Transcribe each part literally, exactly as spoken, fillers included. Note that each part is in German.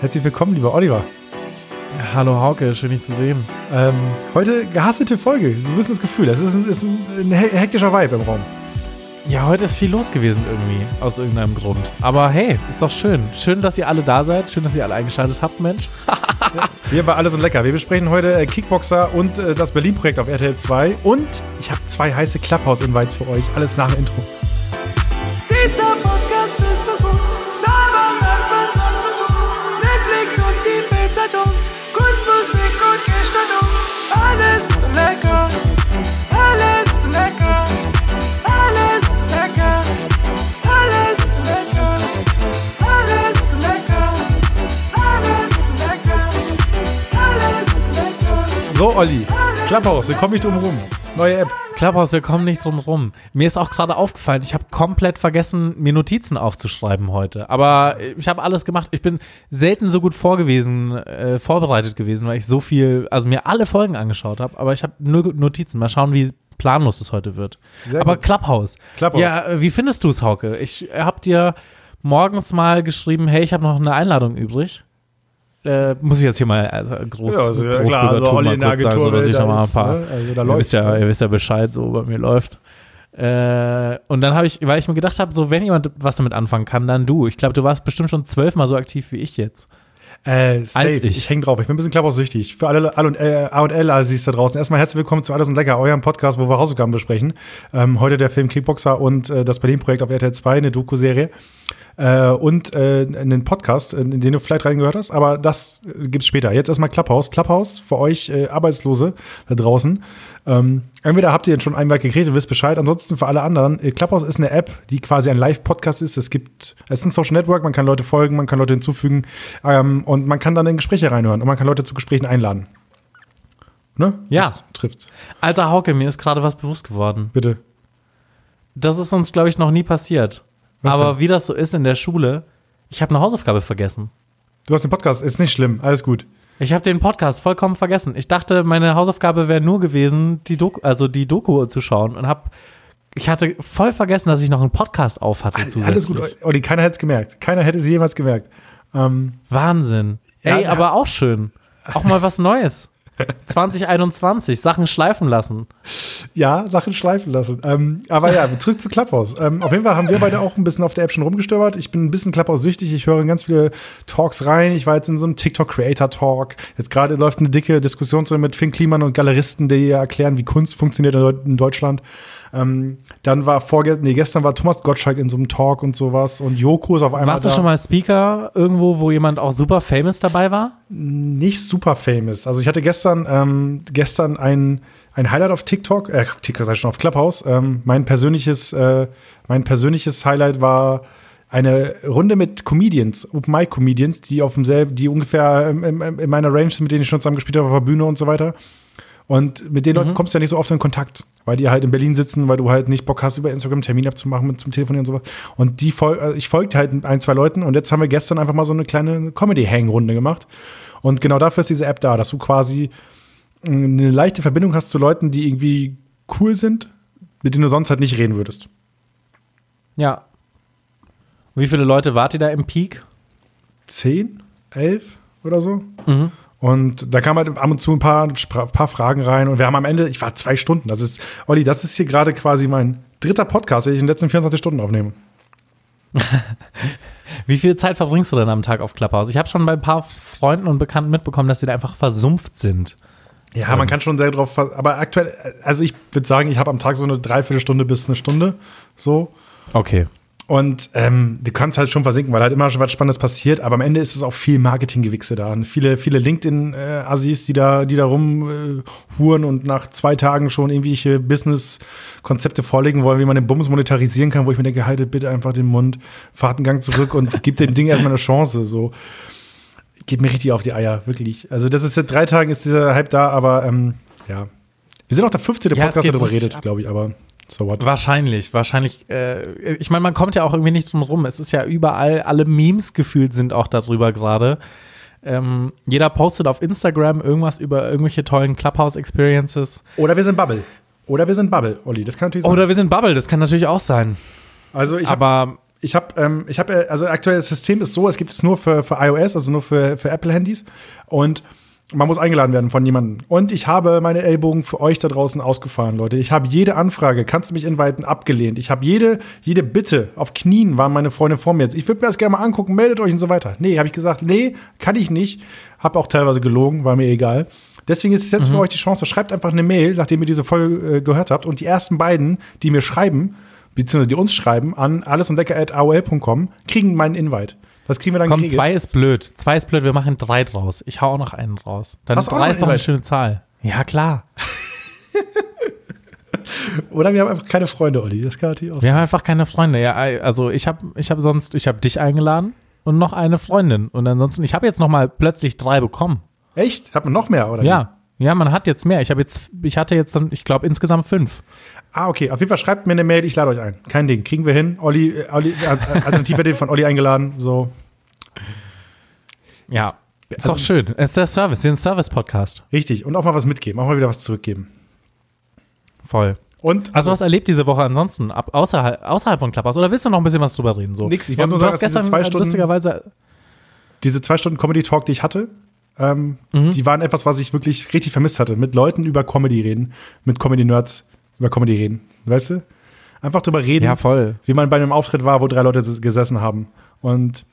Herzlich willkommen, lieber Oliver. Hallo Hauke, schön dich zu sehen. Ähm, heute gehasselte Folge, so ein bisschen das Gefühl, das ist ein, ist ein hektischer Vibe im Raum. Ja, heute ist viel los gewesen irgendwie, aus irgendeinem Grund. Aber hey, ist doch schön. Schön, dass ihr alle da seid, schön, dass ihr alle eingeschaltet habt, Mensch. Hier war alles und lecker. Wir besprechen heute Kickboxer und das Berlin-Projekt auf R T L zwei. Und ich habe zwei heiße Clubhouse-Invites für euch, alles nach dem Intro. Dieser Podcast ist so gut, da war was man sonst zu tun. Netflix und die Bild-Zeitung, Kunstmusik und Gestaltung. Alles lecker, alles lecker, alles lecker, alles lecker, alles lecker, alles lecker. So, Olli, Clubhouse, wir kommen nicht drum rum. Neue App. Clubhouse, wir kommen nicht drum rum. Mir ist auch gerade aufgefallen, ich habe komplett vergessen, mir Notizen aufzuschreiben heute. Aber ich habe alles gemacht. Ich bin selten so gut vorgewesen, äh, vorbereitet gewesen, weil ich so viel, also mir alle Folgen angeschaut habe. Aber ich habe nur Notizen. Mal schauen, wie planlos das heute wird. Sehr aber gut. Clubhouse. Clubhouse. Ja, wie findest du es, Hauke? Ich habe dir morgens mal geschrieben, hey, ich habe noch eine Einladung übrig. Äh, muss ich jetzt hier mal also groß, ja, also, groß klar, also mal in der Agentur, sagen, so dass ich da nochmal ein paar, ne? Also, da ihr, wisst ja, ihr wisst ja Bescheid, so bei mir läuft. Äh, und dann habe ich, weil ich mir gedacht habe, so wenn jemand was damit anfangen kann, dann du. Ich glaube, du warst bestimmt schon zwölfmal so aktiv wie ich jetzt. Äh, safe. Als ich. Ich häng drauf. Ich bin ein bisschen Clubhouse-süchtig. Für alle A und L-Asis da draußen. Erstmal herzlich willkommen zu Alles und Lecker, eurem Podcast, wo wir Hausaufgaben besprechen. Ähm, heute der Film Kickboxer und äh, das Berlin-Projekt auf R T L zwei, eine Doku-Serie. Äh, und äh, einen Podcast, in den du vielleicht reingehört hast, aber das gibt's später. Jetzt erstmal Clubhouse. Clubhouse für euch äh, Arbeitslose da draußen. Ähm, entweder habt ihr schon einmal gekriegt, ihr wisst Bescheid. Ansonsten für alle anderen, äh, Clubhouse ist eine App, die quasi ein Live-Podcast ist. Es gibt, es ist ein Social Network, man kann Leute folgen, man kann Leute hinzufügen ähm, und man kann dann in Gespräche reinhören und man kann Leute zu Gesprächen einladen. Ne? Ja. Das trifft's. Alter Hauke, mir ist gerade was bewusst geworden. Bitte. Das ist uns, glaube ich, noch nie passiert. Was aber denn? Wie das so ist in der Schule, ich habe eine Hausaufgabe vergessen. Du hast den Podcast, ist nicht schlimm, alles gut. Ich habe den Podcast vollkommen vergessen. Ich dachte, meine Hausaufgabe wäre nur gewesen, die Doku, also die Doku zu schauen und habe, ich hatte voll vergessen, dass ich noch einen Podcast auf hatte zusätzlich. Alles gut, Olli, keiner hätte es gemerkt. Keiner hätte es jemals gemerkt. Ähm, Wahnsinn. Ja, Ey, ja. aber auch schön. Auch mal was Neues. zwanzig einundzwanzig, Sachen schleifen lassen. Ja, Sachen schleifen lassen. Ähm, aber ja, zurück zu Clubhouse. Ähm, auf jeden Fall haben wir beide auch ein bisschen auf der App schon rumgestöbert. Ich bin ein bisschen Clubhouse-süchtig. Ich höre ganz viele Talks rein. Ich war jetzt in so einem TikTok-Creator-Talk. Jetzt gerade läuft eine dicke Diskussion mit Finn Kliman und Galeristen, die erklären, wie Kunst funktioniert in Deutschland. Ähm, dann war vorgestern, nee, gestern war Thomas Gottschalk in so einem Talk und sowas und Joko ist auf einmal. Warst du da schon mal Speaker irgendwo, wo jemand auch super famous dabei war? Nicht super famous. Also ich hatte gestern, ähm, gestern ein, ein Highlight auf TikTok, äh, TikTok sei schon auf Clubhouse. Ähm, mein persönliches, äh, mein persönliches Highlight war eine Runde mit Comedians, Open-Mic-Comedians, die auf demselben, die ungefähr in, in, in meiner Range sind, mit denen ich schon zusammen gespielt habe auf der Bühne und so weiter. Und mit den Leuten mhm. kommst du ja nicht so oft in Kontakt, weil die halt in Berlin sitzen, weil du halt nicht Bock hast, über Instagram einen Termin abzumachen mit zum Telefonieren und sowas. Und die fol- also ich folgte halt ein, zwei Leuten und jetzt haben wir gestern einfach mal so eine kleine Comedy-Hang-Runde gemacht. Und genau dafür ist diese App da, dass du quasi eine leichte Verbindung hast zu Leuten, die irgendwie cool sind, mit denen du sonst halt nicht reden würdest. Ja. Wie viele Leute wart ihr da im Peak? Zehn? Elf oder so? Mhm. Und da kamen halt ab und zu ein paar, paar Fragen rein. Und wir haben am Ende, ich war zwei Stunden. Das ist, Olli, das ist hier gerade quasi mein dritter Podcast, den ich in den letzten vierundzwanzig Stunden aufnehme. Wie viel Zeit verbringst du denn am Tag auf Clubhouse? Ich habe schon bei ein paar Freunden und Bekannten mitbekommen, dass die da einfach versumpft sind. Ja, ähm. man kann schon sehr drauf, aber aktuell, also ich würde sagen, ich habe am Tag so eine Dreiviertelstunde bis eine Stunde. So. Okay. Und ähm, du kannst halt schon versinken, weil halt immer schon was Spannendes passiert. Aber am Ende ist es auch viel Marketinggewichse da. Und viele, viele LinkedIn-Assis, die da, die da rumhuren äh, und nach zwei Tagen schon irgendwelche Business-Konzepte vorlegen wollen, wie man den Bums monetarisieren kann, wo ich mir denke, haltet bitte einfach den Mund, fahrt einen Gang zurück und gebt dem Ding erstmal eine Chance. So, geht mir richtig auf die Eier, wirklich. Also das ist seit drei Tagen ist dieser Hype da, aber ähm, ja. Wir sind auch der fünfzehnte ja, Podcast, der darüber redet, glaube ich, aber so what? Wahrscheinlich, wahrscheinlich. Äh, ich meine, man kommt ja auch irgendwie nicht drum rum. Es ist ja überall, alle Memes gefühlt sind auch darüber gerade. Ähm, jeder postet auf Instagram irgendwas über irgendwelche tollen Clubhouse-Experiences. Oder wir sind Bubble. Oder wir sind Bubble, Olli. Das kann natürlich sein. Oder wir sind Bubble, das kann natürlich auch sein. Also ich habe Ich habe, ähm, ich habe, also aktuell das System ist so, es gibt es nur für, für iOS, also nur für, für Apple-Handys. Und man muss eingeladen werden von jemandem. Und ich habe meine Ellbogen für euch da draußen ausgefahren, Leute. Ich habe jede Anfrage, kannst du mich inviten, abgelehnt. Ich habe jede, jede Bitte, auf Knien waren meine Freunde vor mir. Ich würde mir das gerne mal angucken, meldet euch und so weiter. Nee, habe ich gesagt, nee, kann ich nicht. Habe auch teilweise gelogen, war mir egal. Deswegen ist es jetzt mhm. für euch die Chance, schreibt einfach eine Mail, nachdem ihr diese Folge äh, gehört habt. Und die ersten beiden, die mir schreiben, beziehungsweise die uns schreiben, an allesunddecker at a o l punkt com, kriegen meinen Invite. Das kriegen wir dann Komm, Kriege. zwei ist blöd. Zwei ist blöd, wir machen drei draus. Ich hau auch noch einen raus. Dann Hast drei ist doch eine schöne Zahl. Ja, klar. Oder wir haben einfach keine Freunde, Olli. Das kann natürlich auch sein. Wir haben einfach keine Freunde. Ja, also ich habe ich hab sonst, ich habe dich eingeladen und noch eine Freundin. Und ansonsten, ich habe jetzt noch mal plötzlich drei bekommen. Echt? Hat man noch mehr, oder? Ja. Ja, man hat jetzt mehr. Ich habe jetzt, ich hatte jetzt dann, ich glaube, insgesamt fünf. Ah, okay. Auf jeden Fall schreibt mir eine Mail, ich lade euch ein. Kein Ding. Kriegen wir hin. Olli, äh, Olli also, alternativ wird den von Olli eingeladen. So. Ja. Ist also, doch schön. Es ist der Service. Wir sind ein Service-Podcast. Richtig. Und auch mal was mitgeben. Auch mal wieder was zurückgeben. Voll. Und, also, was erlebt diese Woche ansonsten? Ab, außerhalb, außerhalb von Clubhouse? Oder willst du noch ein bisschen was drüber reden? So? Nix. Ich wollte nur sagen, dass gestern diese zwei Stunden, lustigerweise diese zwei Stunden Comedy-Talk, die ich hatte, Ähm, mhm. die waren etwas, was ich wirklich richtig vermisst hatte. Mit Leuten über Comedy reden, mit Comedy-Nerds über Comedy reden, weißt du? Einfach drüber reden, ja, voll. Wie man bei einem Auftritt war, wo drei Leute gesessen haben. Und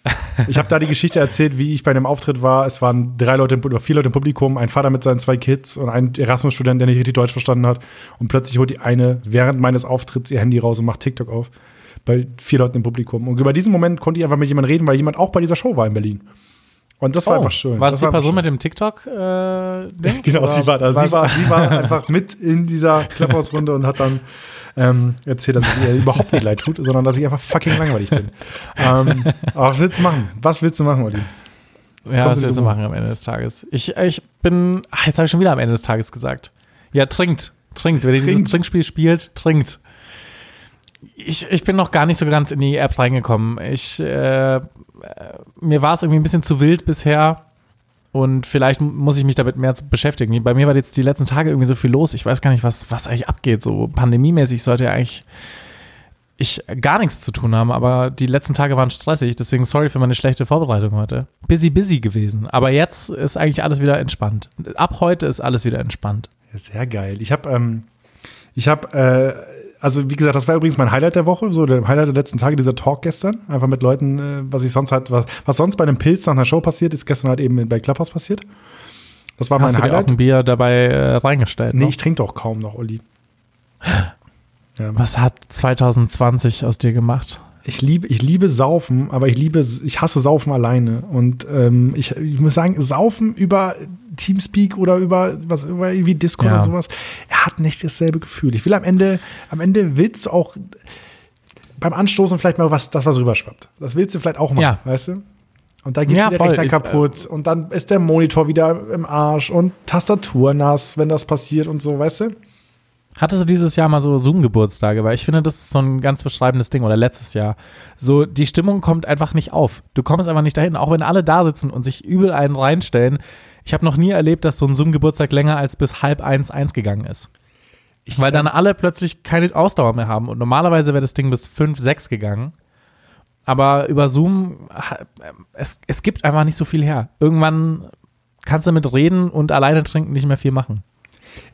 ich habe da die Geschichte erzählt, wie ich bei einem Auftritt war. Es waren drei Leute, oder vier Leute im Publikum, ein Vater mit seinen zwei Kids und ein Erasmus-Student, der nicht richtig Deutsch verstanden hat. Und plötzlich holt die eine während meines Auftritts ihr Handy raus und macht TikTok auf. Bei vier Leuten im Publikum. Und über diesen Moment konnte ich einfach mit jemandem reden, weil jemand auch bei dieser Show war in Berlin. Und das war oh, einfach schön. War das, das die war Person schön. Mit dem TikTok-Ding? Äh, genau, oder? Sie war da. Sie war, sie war einfach mit in dieser Clubhouse-Runde und hat dann ähm, erzählt, dass es ihr überhaupt nicht leid tut, sondern dass ich einfach fucking langweilig bin. ähm, aber was willst du machen? Was willst du machen, Olli? Ja, was willst du machen am Ende des Tages? Ich, ich bin, ach, jetzt habe ich schon wieder am Ende des Tages gesagt. Ja, trinkt, trinkt. Wenn ihr trinkt. Dieses Trinkspiel spielt, trinkt. Ich, ich bin noch gar nicht so ganz in die App reingekommen. Ich, äh, mir war es irgendwie ein bisschen zu wild bisher und vielleicht muss ich mich damit mehr beschäftigen. Bei mir war jetzt die letzten Tage irgendwie so viel los. Ich weiß gar nicht, was, was eigentlich abgeht. So pandemiemäßig sollte ja eigentlich ich gar nichts zu tun haben, aber die letzten Tage waren stressig. Deswegen sorry für meine schlechte Vorbereitung heute. Busy, busy gewesen. Aber jetzt ist eigentlich alles wieder entspannt. Ab heute ist alles wieder entspannt. Ja, sehr geil. Ich habe, ähm, ich habe, äh, Also, wie gesagt, das war übrigens mein Highlight der Woche, so der Highlight der letzten Tage, dieser Talk gestern. Einfach mit Leuten, äh, was ich sonst halt, was, was sonst bei einem Pilz nach einer Show passiert, ist gestern halt eben bei Clubhouse passiert. Das war Hast mein du Highlight. Hast du dir auch ein Bier dabei äh, reingestellt? Nee, noch? Ich trinke doch kaum noch, Olli. Ja. Was hat zwanzig zwanzig aus dir gemacht? Ich liebe, ich liebe Saufen, aber ich liebe, ich hasse Saufen alleine. Und ähm, ich, ich muss sagen, Saufen über Teamspeak oder über was über irgendwie Discord ja. oder sowas, er hat nicht dasselbe Gefühl. Ich will am Ende, am Ende willst du auch beim Anstoßen vielleicht mal was, das was rüberschwappt. Das willst du vielleicht auch mal, ja. weißt du? Und da geht ja, der voll. Rechner kaputt ich, äh, und dann ist der Monitor wieder im Arsch und Tastatur nass, wenn das passiert und so, weißt du? Hattest du dieses Jahr mal so Zoom-Geburtstage? Weil ich finde, das ist so ein ganz beschreibendes Ding. Oder letztes Jahr. So, die Stimmung kommt einfach nicht auf. Du kommst einfach nicht dahin. Auch wenn alle da sitzen und sich übel einen reinstellen. Ich habe noch nie erlebt, dass so ein Zoom-Geburtstag länger als bis halb eins, eins gegangen ist. Ich Weil dann alle plötzlich keine Ausdauer mehr haben. Und normalerweise wäre das Ding bis fünf, sechs gegangen. Aber über Zoom, es, es gibt einfach nicht so viel her. Irgendwann kannst du mit reden und alleine trinken nicht mehr viel machen.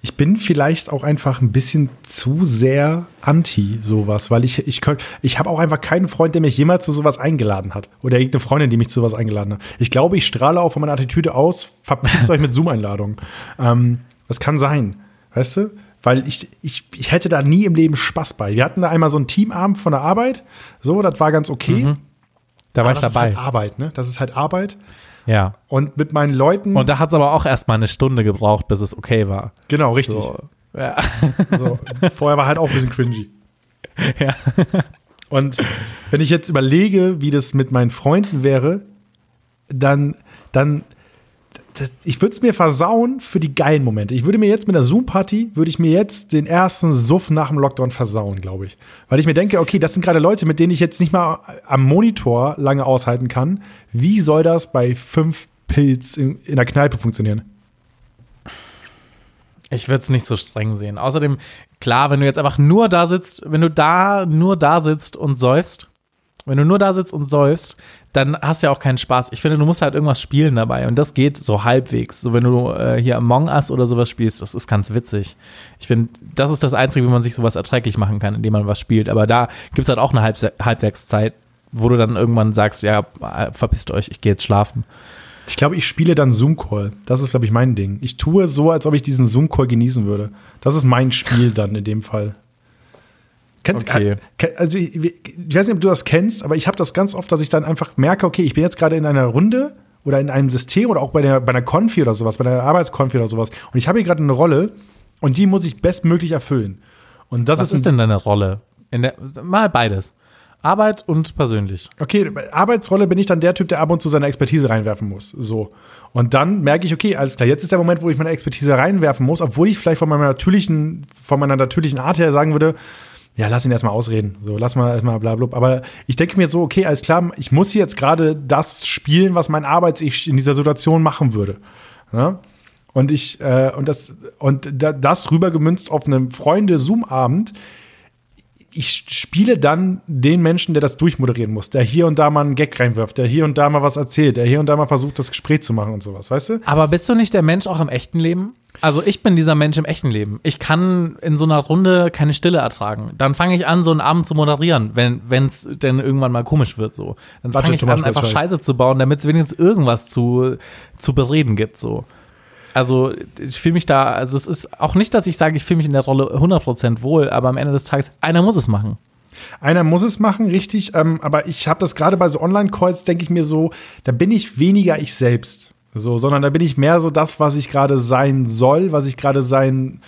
Ich bin vielleicht auch einfach ein bisschen zu sehr anti sowas, weil ich ich, ich habe auch einfach keinen Freund, der mich jemals zu sowas eingeladen hat oder irgendeine Freundin, die mich zu sowas eingeladen hat. Ich glaube, ich strahle auch von meiner Attitüde aus, verpisst euch mit Zoom-Einladungen. Ähm, das kann sein, weißt du? Weil ich, ich, ich hätte da nie im Leben Spaß bei. Wir hatten da einmal so einen Teamabend von der Arbeit, so, das war ganz okay. Mhm. Da war aber ich das dabei. Das ist halt Arbeit, ne? Das ist halt Arbeit. Ja. Und mit meinen Leuten. Und da hat es aber auch erstmal eine Stunde gebraucht, bis es okay war. Genau, richtig. So. Ja. So. Vorher war halt auch ein bisschen cringy. Ja. Und wenn ich jetzt überlege, wie das mit meinen Freunden wäre, dann, dann, das, ich würde es mir versauen für die geilen Momente. Ich würde mir jetzt mit einer Zoom-Party, würde ich mir jetzt den ersten Suff nach dem Lockdown versauen, glaube ich. Weil ich mir denke, okay, das sind gerade Leute, mit denen ich jetzt nicht mal am Monitor lange aushalten kann. Wie soll das bei fünf Pilz in, in der Kneipe funktionieren? Ich würde es nicht so streng sehen. Außerdem, klar, wenn du jetzt einfach nur da sitzt, wenn du da nur da sitzt und säufst, Wenn du nur da sitzt und säufst, dann hast du ja auch keinen Spaß. Ich finde, du musst halt irgendwas spielen dabei und das geht so halbwegs. So, wenn du äh, hier Among Us oder sowas spielst, das ist ganz witzig. Ich finde, das ist das Einzige, wie man sich sowas erträglich machen kann, indem man was spielt. Aber da gibt es halt auch eine Halb- Halbwerkszeit, wo du dann irgendwann sagst, ja, verpisst euch, ich gehe jetzt schlafen. Ich glaube, ich spiele dann Zoom-Call. Das ist, glaube ich, mein Ding. Ich tue so, als ob ich diesen Zoom-Call genießen würde. Das ist mein Spiel dann in dem Fall. Kennt, okay. Also ich, ich weiß nicht, ob du das kennst, aber ich habe das ganz oft, dass ich dann einfach merke, okay, ich bin jetzt gerade in einer Runde oder in einem System oder auch bei der bei einer Konfi oder sowas, bei einer Arbeitskonfi oder sowas. Und ich habe hier gerade eine Rolle und die muss ich bestmöglich erfüllen. Und das Was ist, ist denn deine Rolle? In der, mal beides. Arbeit und persönlich. Okay, Arbeitsrolle bin ich dann der Typ, der ab und zu seine Expertise reinwerfen muss. So. Und dann merke ich, okay, alles klar, jetzt ist der Moment, wo ich meine Expertise reinwerfen muss, obwohl ich vielleicht von meiner natürlichen, von meiner natürlichen Art her sagen würde, ja, lass ihn erstmal ausreden. So, lass mal erstmal blablabla. Aber ich denke mir so, okay, alles klar, ich muss hier jetzt gerade das spielen, was mein Arbeits-Ich in dieser Situation machen würde. Ja? Und ich, äh, und das, und das rübergemünzt auf einem Freunde-Zoom-Abend. Ich spiele dann den Menschen, der das durchmoderieren muss, der hier und da mal einen Gag reinwirft, der hier und da mal was erzählt, der hier und da mal versucht, das Gespräch zu machen und sowas, weißt du? Aber bist du nicht der Mensch auch im echten Leben? Also ich bin dieser Mensch im echten Leben. Ich kann in so einer Runde keine Stille ertragen. Dann fange ich an, so einen Abend zu moderieren, wenn es denn irgendwann mal komisch wird. So. Dann fange ich an, einfach Scheiße zu bauen, damit es wenigstens irgendwas zu, zu bereden gibt, so. Also ich fühle mich da, also es ist auch nicht, dass ich sage, ich fühle mich in der Rolle hundert Prozent wohl, aber am Ende des Tages, einer muss es machen. Einer muss es machen, richtig. Ähm, aber ich habe das gerade bei so Online-Calls, denke ich mir so, da bin ich weniger ich selbst. So, sondern da bin ich mehr so das, was ich gerade sein soll, was ich gerade sein.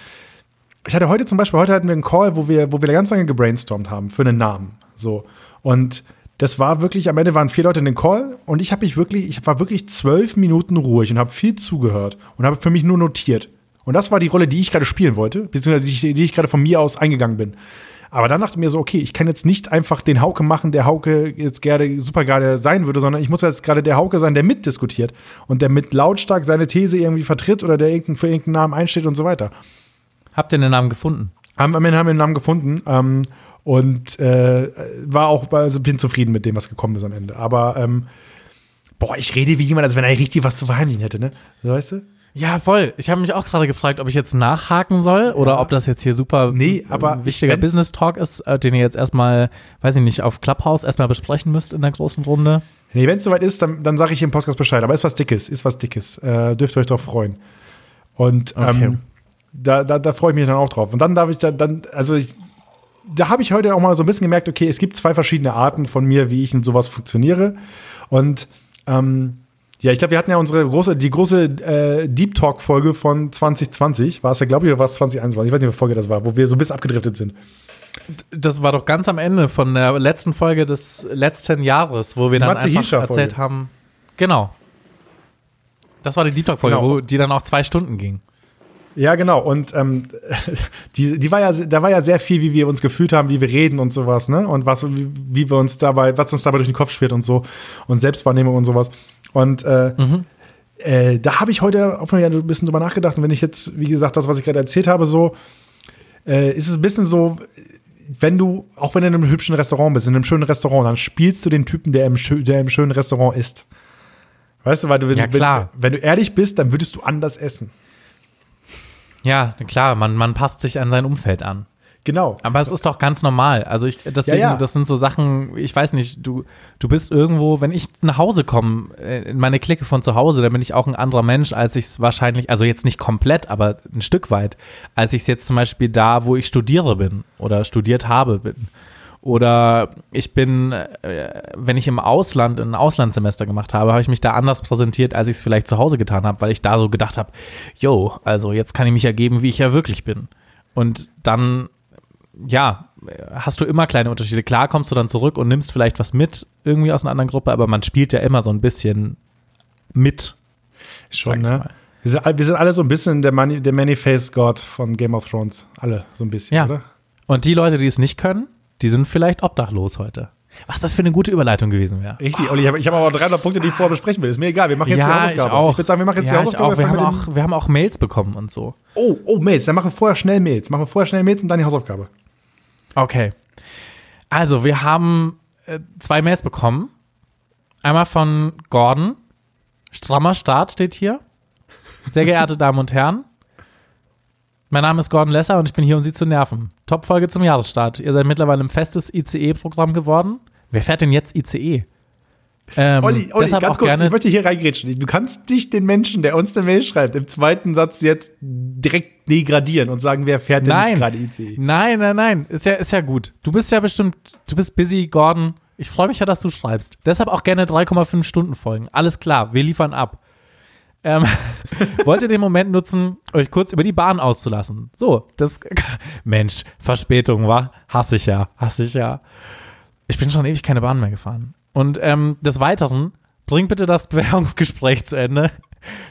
Ich hatte heute zum Beispiel, heute hatten wir einen Call, wo wir, wo wir ganz lange gebrainstormt haben für einen Namen. So. Und das war wirklich, am Ende waren vier Leute in den Call und ich habe mich wirklich, ich war wirklich zwölf Minuten ruhig und habe viel zugehört und habe für mich nur notiert. Und das war die Rolle, die ich gerade spielen wollte, beziehungsweise die, die ich gerade von mir aus eingegangen bin. Aber dann dachte ich mir so, okay, ich kann jetzt nicht einfach den Hauke machen, der Hauke jetzt gerne super gerne sein würde, sondern ich muss jetzt gerade der Hauke sein, der mitdiskutiert und der mit lautstark seine These irgendwie vertritt oder der für irgendeinen Namen einsteht und so weiter. Habt ihr den Namen gefunden? Am Ende haben wir den Namen gefunden. Ähm, Und äh, war auch, also bin zufrieden mit dem, was gekommen ist am Ende. Aber, ähm, boah, ich rede wie jemand, als wenn er richtig was zu verheimlichen hätte, ne? Weißt du? Ja, voll. Ich habe mich auch gerade gefragt, ob ich jetzt nachhaken soll oder ja. ob das jetzt hier super nee, aber wichtiger Business-Talk ist, den ihr jetzt erstmal, weiß ich nicht, auf Clubhouse erstmal besprechen müsst in der großen Runde. Nee, wenn es soweit ist, dann, dann sage ich im Podcast Bescheid. Aber ist was Dickes, ist was Dickes. Äh, dürft ihr euch drauf freuen. Und okay. ähm, da, da, da freue ich mich dann auch drauf. Und dann darf ich da, dann, also ich Da habe ich heute auch mal so ein bisschen gemerkt, okay, es gibt zwei verschiedene Arten von mir, wie ich in sowas funktioniere. Und ähm, ja, ich glaube, wir hatten ja unsere große, die große äh, Deep Talk-Folge von zwanzig zwanzig, war es ja, glaube ich, oder war es zwanzig einundzwanzig? Ich weiß nicht, welche Folge das war, wo wir so bis abgedriftet sind. Das war doch ganz am Ende von der letzten Folge des letzten Jahres, wo wir die dann Matze einfach Hischer-Folge erzählt haben. Genau. Das war die Deep Talk-Folge, genau, wo die dann auch zwei Stunden ging. Ja, genau. Und ähm, die, die war ja, da war ja sehr viel, wie wir uns gefühlt haben, wie wir reden und sowas, ne? Und was, wie, wie wir uns dabei, was uns dabei durch den Kopf schwirrt und so und Selbstwahrnehmung und sowas. Und äh, mhm. äh, da habe ich heute auch noch ein bisschen drüber nachgedacht. Und wenn ich jetzt, wie gesagt, das, was ich gerade erzählt habe, so äh, ist es ein bisschen so, wenn du, auch wenn du in einem hübschen Restaurant bist, in einem schönen Restaurant, dann spielst du den Typen, der im, der im schönen Restaurant isst. Weißt du, weil du, ja, klar. Wenn, wenn du ehrlich bist, dann würdest du anders essen. Ja, klar, man, man passt sich an sein Umfeld an. Genau. Aber es ist doch ganz normal. Also ich, deswegen, ja, ja. Das sind so Sachen, ich weiß nicht, du, du bist irgendwo, wenn ich nach Hause komme, in meine Clique von zu Hause, dann bin ich auch ein anderer Mensch, als ich es wahrscheinlich, also jetzt nicht komplett, aber ein Stück weit, als ich es jetzt zum Beispiel da, wo ich studiere bin oder studiert habe bin. Oder ich bin, wenn ich im Ausland ein Auslandssemester gemacht habe, habe ich mich da anders präsentiert, als ich es vielleicht zu Hause getan habe, weil ich da so gedacht habe, yo, also jetzt kann ich mich ergeben, wie ich ja wirklich bin. Und dann, ja, hast du immer kleine Unterschiede. Klar kommst du dann zurück und nimmst vielleicht was mit irgendwie aus einer anderen Gruppe, aber man spielt ja immer so ein bisschen mit. Schon, ne? Wir sind, wir sind alle so ein bisschen der, Mani, der Many-Faced God von Game of Thrones. Alle so ein bisschen, ja. Oder? Und die Leute, die es nicht können, die sind vielleicht obdachlos heute. Was das für eine gute Überleitung gewesen wäre. Richtig, Olli, ich habe aber dreihundert Punkte, die ich vorher besprechen will. Ist mir egal, wir machen jetzt ja, die Hausaufgabe. Ich auch. Ich würde sagen, wir machen jetzt ja, die Hausaufgabe. Wir haben, auch, wir haben auch Mails bekommen und so. Oh, oh, Mails, dann machen wir vorher schnell Mails. Machen wir vorher schnell Mails und dann die Hausaufgabe. Okay. Also, wir haben äh, zwei Mails bekommen. Einmal von Gordon. Strammer Start steht hier. Sehr geehrte Damen und Herren, mein Name ist Gordon Lesser und ich bin hier, um Sie zu nerven. Top-Folge zum Jahresstart. Ihr seid mittlerweile ein festes I C E-Programm geworden. Wer fährt denn jetzt I C E? Ähm, Olli, Olli deshalb ganz auch kurz, gerne ich möchte hier reingrätschen. Du kannst dich den Menschen, der uns eine Mail schreibt, im zweiten Satz jetzt direkt degradieren und sagen, wer fährt denn nein. jetzt gerade I C E? Nein, nein, nein. Ist ja, ist ja gut. Du bist ja bestimmt, du bist busy, Gordon. Ich freue mich ja, dass du schreibst. Deshalb auch gerne drei Komma fünf Stunden Folgen. Alles klar, wir liefern ab. Ähm, wollt ihr den Moment nutzen, euch kurz über die Bahn auszulassen? So, das, Mensch, Verspätung, wa? Hass ich ja, hass ich ja. Ich bin schon ewig keine Bahn mehr gefahren. Und ähm, des Weiteren, bring bitte das Bewerbungsgespräch zu Ende.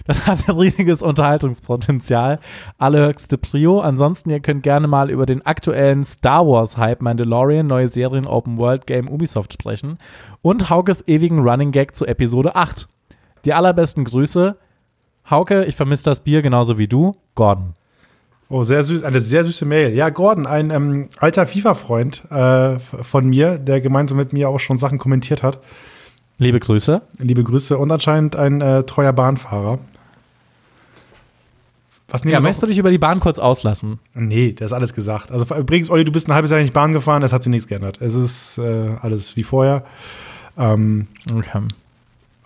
Das hat ein riesiges Unterhaltungspotenzial. Allerhöchste Prio. Ansonsten, ihr könnt gerne mal über den aktuellen Star Wars-Hype, Mandalorian, neue Serien, Open World, Game, Ubisoft sprechen. Und Haukes ewigen Running Gag zu Episode acht. Die allerbesten Grüße. Hauke, ich vermisse das Bier genauso wie du. Gordon. Oh, sehr süß, eine sehr süße Mail. Ja, Gordon, ein ähm, alter FIFA-Freund äh, von mir, der gemeinsam mit mir auch schon Sachen kommentiert hat. Liebe Grüße. Liebe Grüße und anscheinend ein äh, treuer Bahnfahrer. Was ja, möchtest du dich über die Bahn kurz auslassen? Nee, das ist alles gesagt. Also übrigens, Olli, du bist ein halbes Jahr nicht Bahn gefahren, das hat sich nichts geändert. Es ist äh, alles wie vorher. Ähm, okay.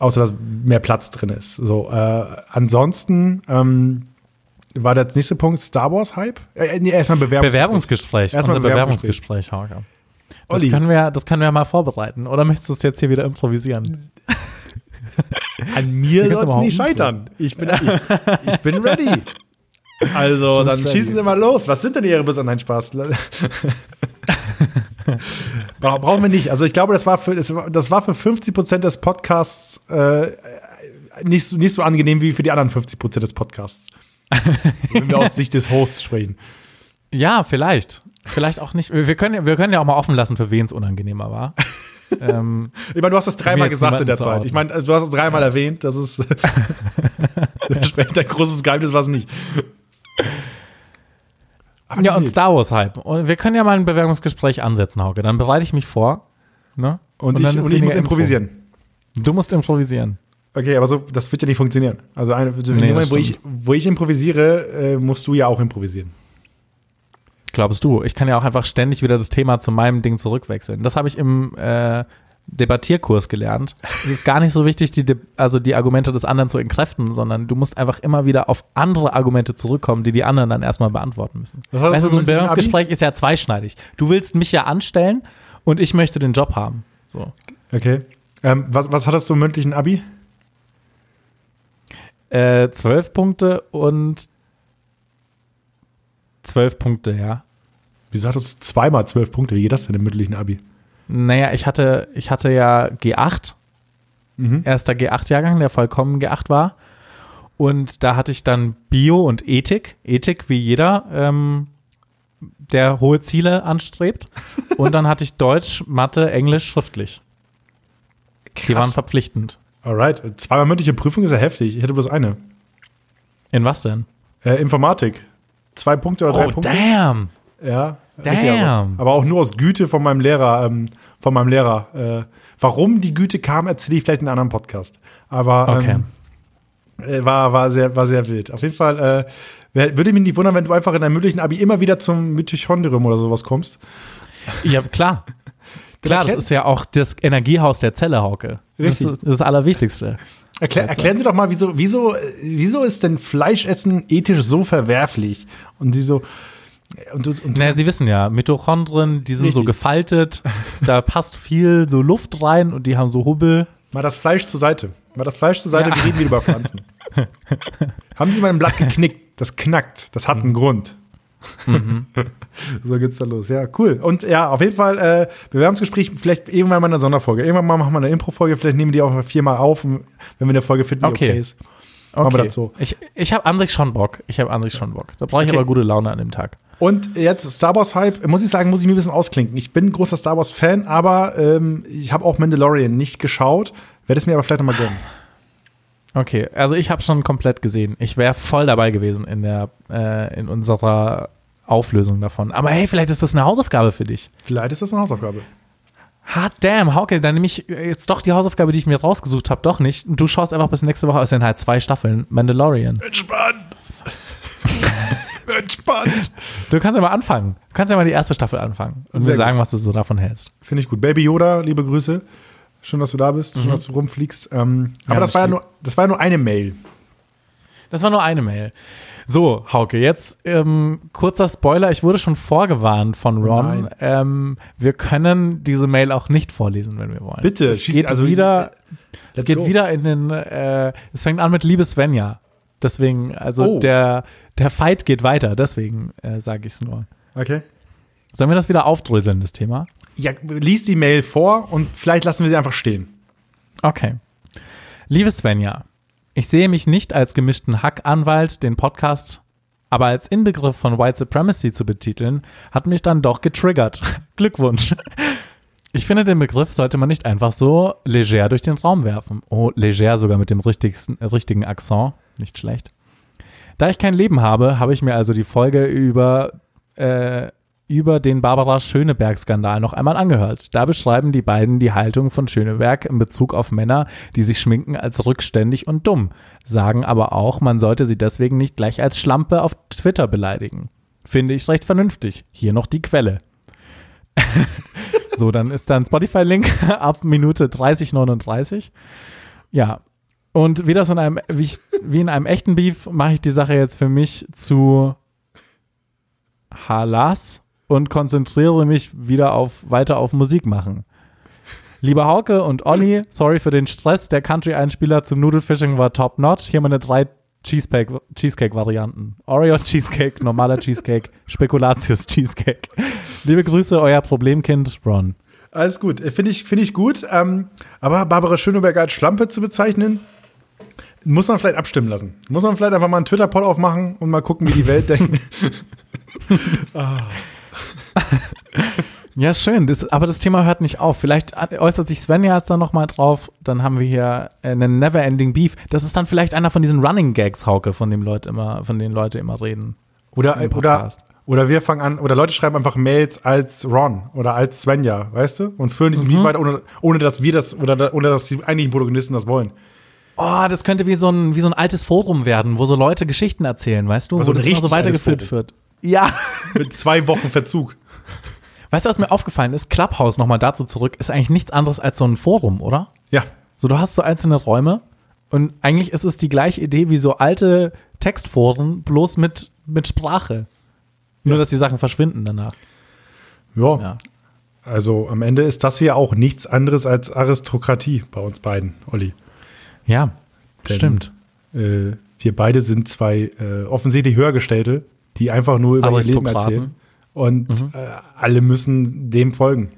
Außer, dass mehr Platz drin ist. So, äh, ansonsten ähm, war der nächste Punkt Star Wars Hype? Äh, nee, erstmal Bewerbungs- Bewerbungsgespräch. Erstmal Bewerbungsgespräch, Hauke. Das können, wir, das können wir mal vorbereiten. Oder möchtest du es jetzt hier wieder improvisieren? An mir soll es nicht scheitern. Ich bin, ich, ich bin ready. Also, dann ready. Schießen Sie mal los. Was sind denn Ihre bis an deinen Spaß? Bra- brauchen wir nicht. Also, ich glaube, das war für, das war für fünfzig Prozent des Podcasts äh, nicht, nicht so angenehm wie für die anderen fünfzig Prozent des Podcasts. Wenn wir aus Sicht des Hosts sprechen. Ja, vielleicht. Vielleicht auch nicht. Wir können, wir können ja auch mal offen lassen, für wen es unangenehmer war. ähm, ich meine, du hast das dreimal gesagt in der Zeit. Ich meine, du hast es dreimal ja. erwähnt. Das ist ein großes Geheimnis, was nicht. Aber ja, und Star Wars Hype. Und wir können ja mal ein Bewerbungsgespräch ansetzen, Hauke. Dann bereite ich mich vor. Ne? Und, und, ich, dann und ich muss improvisieren. Du musst improvisieren. Okay, aber so, das wird ja nicht funktionieren. Also, eine, also nee, Moment, wo, ich, wo ich improvisiere, äh, musst du ja auch improvisieren. Glaubst du? Ich kann ja auch einfach ständig wieder das Thema zu meinem Ding zurückwechseln. Das habe ich im äh, Debattierkurs gelernt. Es ist gar nicht so wichtig, die, De- also die Argumente des anderen zu entkräften, sondern du musst einfach immer wieder auf andere Argumente zurückkommen, die die anderen dann erstmal beantworten müssen. Weißt du, so ein Bewerbungsgespräch ist ja zweischneidig. Du willst mich ja anstellen und ich möchte den Job haben. So. Okay. Ähm, was, was hattest du im mündlichen Abi? Äh, zwölf Punkte und zwölf Punkte, ja. Wieso hattest du zweimal zwölf Punkte? Wie geht das denn im mündlichen Abi? Naja, ich hatte, ich hatte ja G acht. Mhm. Erster G acht-Jahrgang, der vollkommen G acht war. Und da hatte ich dann Bio und Ethik. Ethik, wie jeder, ähm, der hohe Ziele anstrebt. Und dann hatte ich Deutsch, Mathe, Englisch, schriftlich. Krass. Die waren verpflichtend. Alright. Zweimal mündliche Prüfung ist ja heftig. Ich hätte bloß eine. In was denn? Äh, Informatik. Zwei Punkte oder drei oh, Punkte. Oh, damn. Ja. Damn. Aber auch nur aus Güte von meinem Lehrer. Ähm, von meinem Lehrer. Äh, warum die Güte kam, erzähle ich vielleicht in einem anderen Podcast. Aber okay. ähm, war, war, sehr, war sehr wild. Auf jeden Fall äh, würde mich nicht wundern, wenn du einfach in einem mündlichen Abi immer wieder zum Mitochondrium oder sowas kommst. Ja, klar. Klar, das ist ja auch das Energiehaus der Zelle, Hauke. Richtig. Das ist das Allerwichtigste. Erklär, erklären Sie doch mal, wieso, wieso, wieso ist denn Fleischessen ethisch so verwerflich? Und Sie so. Und, und, naja, Sie wissen ja, Mitochondrien, die sind richtig. So gefaltet, da passt viel so Luft rein und die haben so Hubbel. Mal das Fleisch zur Seite. Mal das Fleisch zur Seite, ja. Wir reden wieder über Pflanzen. Haben Sie mal ein Blatt geknickt? Das knackt. Das hat einen mhm. Grund. Mhm. So geht's da los. Ja, cool. Und ja, auf jeden Fall äh, Bewerbungsgespräch, vielleicht irgendwann mal eine Sonderfolge. Irgendwann mal machen wir eine Impro-Folge, vielleicht nehmen wir die auch mal viermal auf, wenn wir eine Folge finden, die okay, okay ist. Machen okay. wir das so. Ich, ich habe an sich schon Bock. Ich habe an sich schon Bock. Da brauche ich okay. aber gute Laune an dem Tag. Und jetzt Star Wars-Hype, muss ich sagen, muss ich mir ein bisschen ausklinken. Ich bin ein großer Star Wars-Fan, aber ähm, ich habe auch Mandalorian nicht geschaut. Werde es mir aber vielleicht nochmal gönnen. Okay, also ich habe schon komplett gesehen. Ich wäre voll dabei gewesen in der äh, in unserer Auflösung davon. Aber hey, vielleicht ist das eine Hausaufgabe für dich. Vielleicht ist das eine Hausaufgabe. hard damn, Hauke, dann nehme ich jetzt doch die Hausaufgabe, die ich mir rausgesucht habe, doch nicht. Du schaust einfach bis nächste Woche, es sind halt zwei Staffeln, Mandalorian. Entspannt. Entspannt. Du kannst ja mal anfangen. Du kannst ja mal die erste Staffel anfangen und mir sagen, was du so davon hältst. Finde ich gut. Baby Yoda, liebe Grüße. Schön, dass du da bist, mhm. schön, dass du rumfliegst. Ähm, ja, aber das war ja, nur, das war ja nur eine Mail. Das war nur eine Mail. So, Hauke, jetzt ähm, kurzer Spoiler. Ich wurde schon vorgewarnt von Ron. Ähm, wir können diese Mail auch nicht vorlesen, wenn wir wollen. Bitte. Es geht, also wieder, es geht wieder in den äh, es fängt an mit Liebe Svenja. Deswegen, also oh. der, der Fight geht weiter. Deswegen äh, sage ich es nur. Okay. Sollen wir das wieder aufdröseln, das Thema? Ja, lies die Mail vor und vielleicht lassen wir sie einfach stehen. Okay. Liebe Svenja, ich sehe mich nicht als gemischten Hack-Anwalt, den Podcast, aber als Inbegriff von White Supremacy zu betiteln, hat mich dann doch getriggert. Glückwunsch. Ich finde, den Begriff sollte man nicht einfach so leger durch den Raum werfen. Oh, leger sogar mit dem richtigsten, richtigen Akzent. Nicht schlecht. Da ich kein Leben habe, habe ich mir also die Folge über... Äh, über den Barbara Schöneberg-Skandal noch einmal angehört. Da beschreiben die beiden die Haltung von Schöneberg in Bezug auf Männer, die sich schminken, als rückständig und dumm, sagen aber auch, man sollte sie deswegen nicht gleich als Schlampe auf Twitter beleidigen. Finde ich recht vernünftig. Hier noch die Quelle. So, dann ist da ein Spotify-Link ab Minute dreißig neununddreißig. Ja, und wie das in einem, wie, ich, wie in einem echten Beef mache ich die Sache jetzt für mich zu Halas und konzentriere mich wieder auf weiter auf Musik machen. Lieber Hauke und Olli, sorry für den Stress. Der Country-Einspieler zum Nudelfishing war top-notch. Hier meine drei Cheesecake, Cheesecake-Varianten. Oreo-Cheesecake, normaler Cheesecake, Spekulatius-Cheesecake. Liebe Grüße, euer Problemkind Ron. Alles gut, finde ich, find ich gut. Ähm, aber Barbara Schöneberger als Schlampe zu bezeichnen, muss man vielleicht abstimmen lassen. Muss man vielleicht einfach mal einen Twitter-Poll aufmachen und mal gucken, wie die Welt denkt. Oh. Ja, schön, das, aber das Thema hört nicht auf. Vielleicht äußert sich Svenja jetzt dann nochmal drauf. Dann haben wir hier einen Never-Ending Beef. Das ist dann vielleicht einer von diesen Running Gags, Hauke, von dem Leute immer, von denen Leute immer reden. Oder, oder, oder wir fangen an, oder Leute schreiben einfach Mails als Ron oder als Svenja, weißt du? Und führen diesen mhm. Beef weiter, ohne, ohne dass wir das, oder ohne dass die eigentlichen Protagonisten das wollen. Oh, das könnte wie so ein, wie so ein altes Forum werden, wo so Leute Geschichten erzählen, weißt du? Also wo das immer so weitergeführt wird. Ja. Mit zwei Wochen Verzug. Weißt du, was mir aufgefallen ist? Clubhouse, nochmal dazu zurück, ist eigentlich nichts anderes als so ein Forum, oder? Ja. So, du hast so einzelne Räume und eigentlich ist es die gleiche Idee wie so alte Textforen, bloß mit, mit Sprache. Nur, ja. dass die Sachen verschwinden danach. Ja. ja. Also, am Ende ist das hier auch nichts anderes als Aristokratie bei uns beiden, Olli. Ja, Denn, stimmt. Äh, wir beide sind zwei äh, offensichtlich Höhergestellte, die einfach nur über ihr Leben erzählen. Und mhm. äh, alle müssen dem folgen.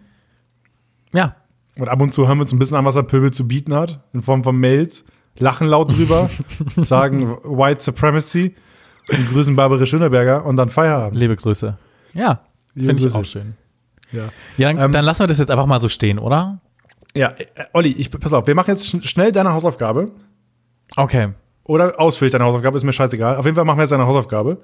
Ja. Und ab und zu hören wir uns ein bisschen an, was der Pöbel zu bieten hat, in Form von Mails, lachen laut drüber, sagen White Supremacy und grüßen Barbara Schöneberger und dann Feierabend. Liebe Grüße. Ja, finde ich Grüße. Auch schön. Ja, ja dann, ähm, dann lassen wir das jetzt einfach mal so stehen, oder? Ja, äh, Olli, ich, pass auf, wir machen jetzt sch- schnell deine Hausaufgabe. Okay. Oder ausführlich deine Hausaufgabe, ist mir scheißegal. Auf jeden Fall machen wir jetzt deine Hausaufgabe.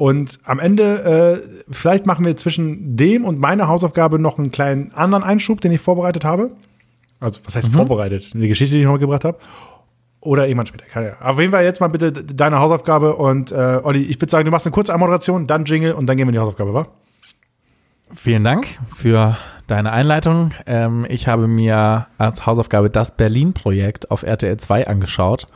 Und am Ende, äh, vielleicht machen wir zwischen dem und meiner Hausaufgabe noch einen kleinen anderen Einschub, den ich vorbereitet habe. Also, was heißt mhm. vorbereitet? Eine Geschichte, die ich noch mitgebracht habe. Oder irgendwann später. Kann ja. Auf jeden Fall jetzt mal bitte deine Hausaufgabe. Und äh, Olli, ich würde sagen, du machst eine kurze Anmoderation, dann Jingle und dann gehen wir in die Hausaufgabe, wa? Vielen Dank für deine Einleitung. Ähm, ich habe mir als Hausaufgabe das Berlin-Projekt auf R T L zwei angeschaut.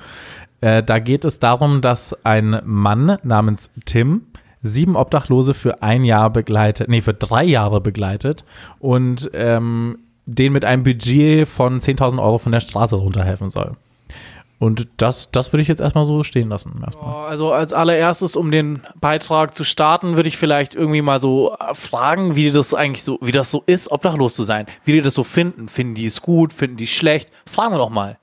Äh, da geht es darum, dass ein Mann namens Tim sieben Obdachlose für ein Jahr begleitet, nee, für drei Jahre begleitet und ähm, denen mit einem Budget von zehntausend Euro von der Straße runterhelfen soll. Und das, das würde ich jetzt erstmal so stehen lassen. Erstmal. Also als allererstes, um den Beitrag zu starten, würde ich vielleicht irgendwie mal so fragen, wie das eigentlich so, wie das so ist, obdachlos zu sein. Wie die das so finden. Finden die es gut? Finden die es schlecht? Fragen wir doch mal.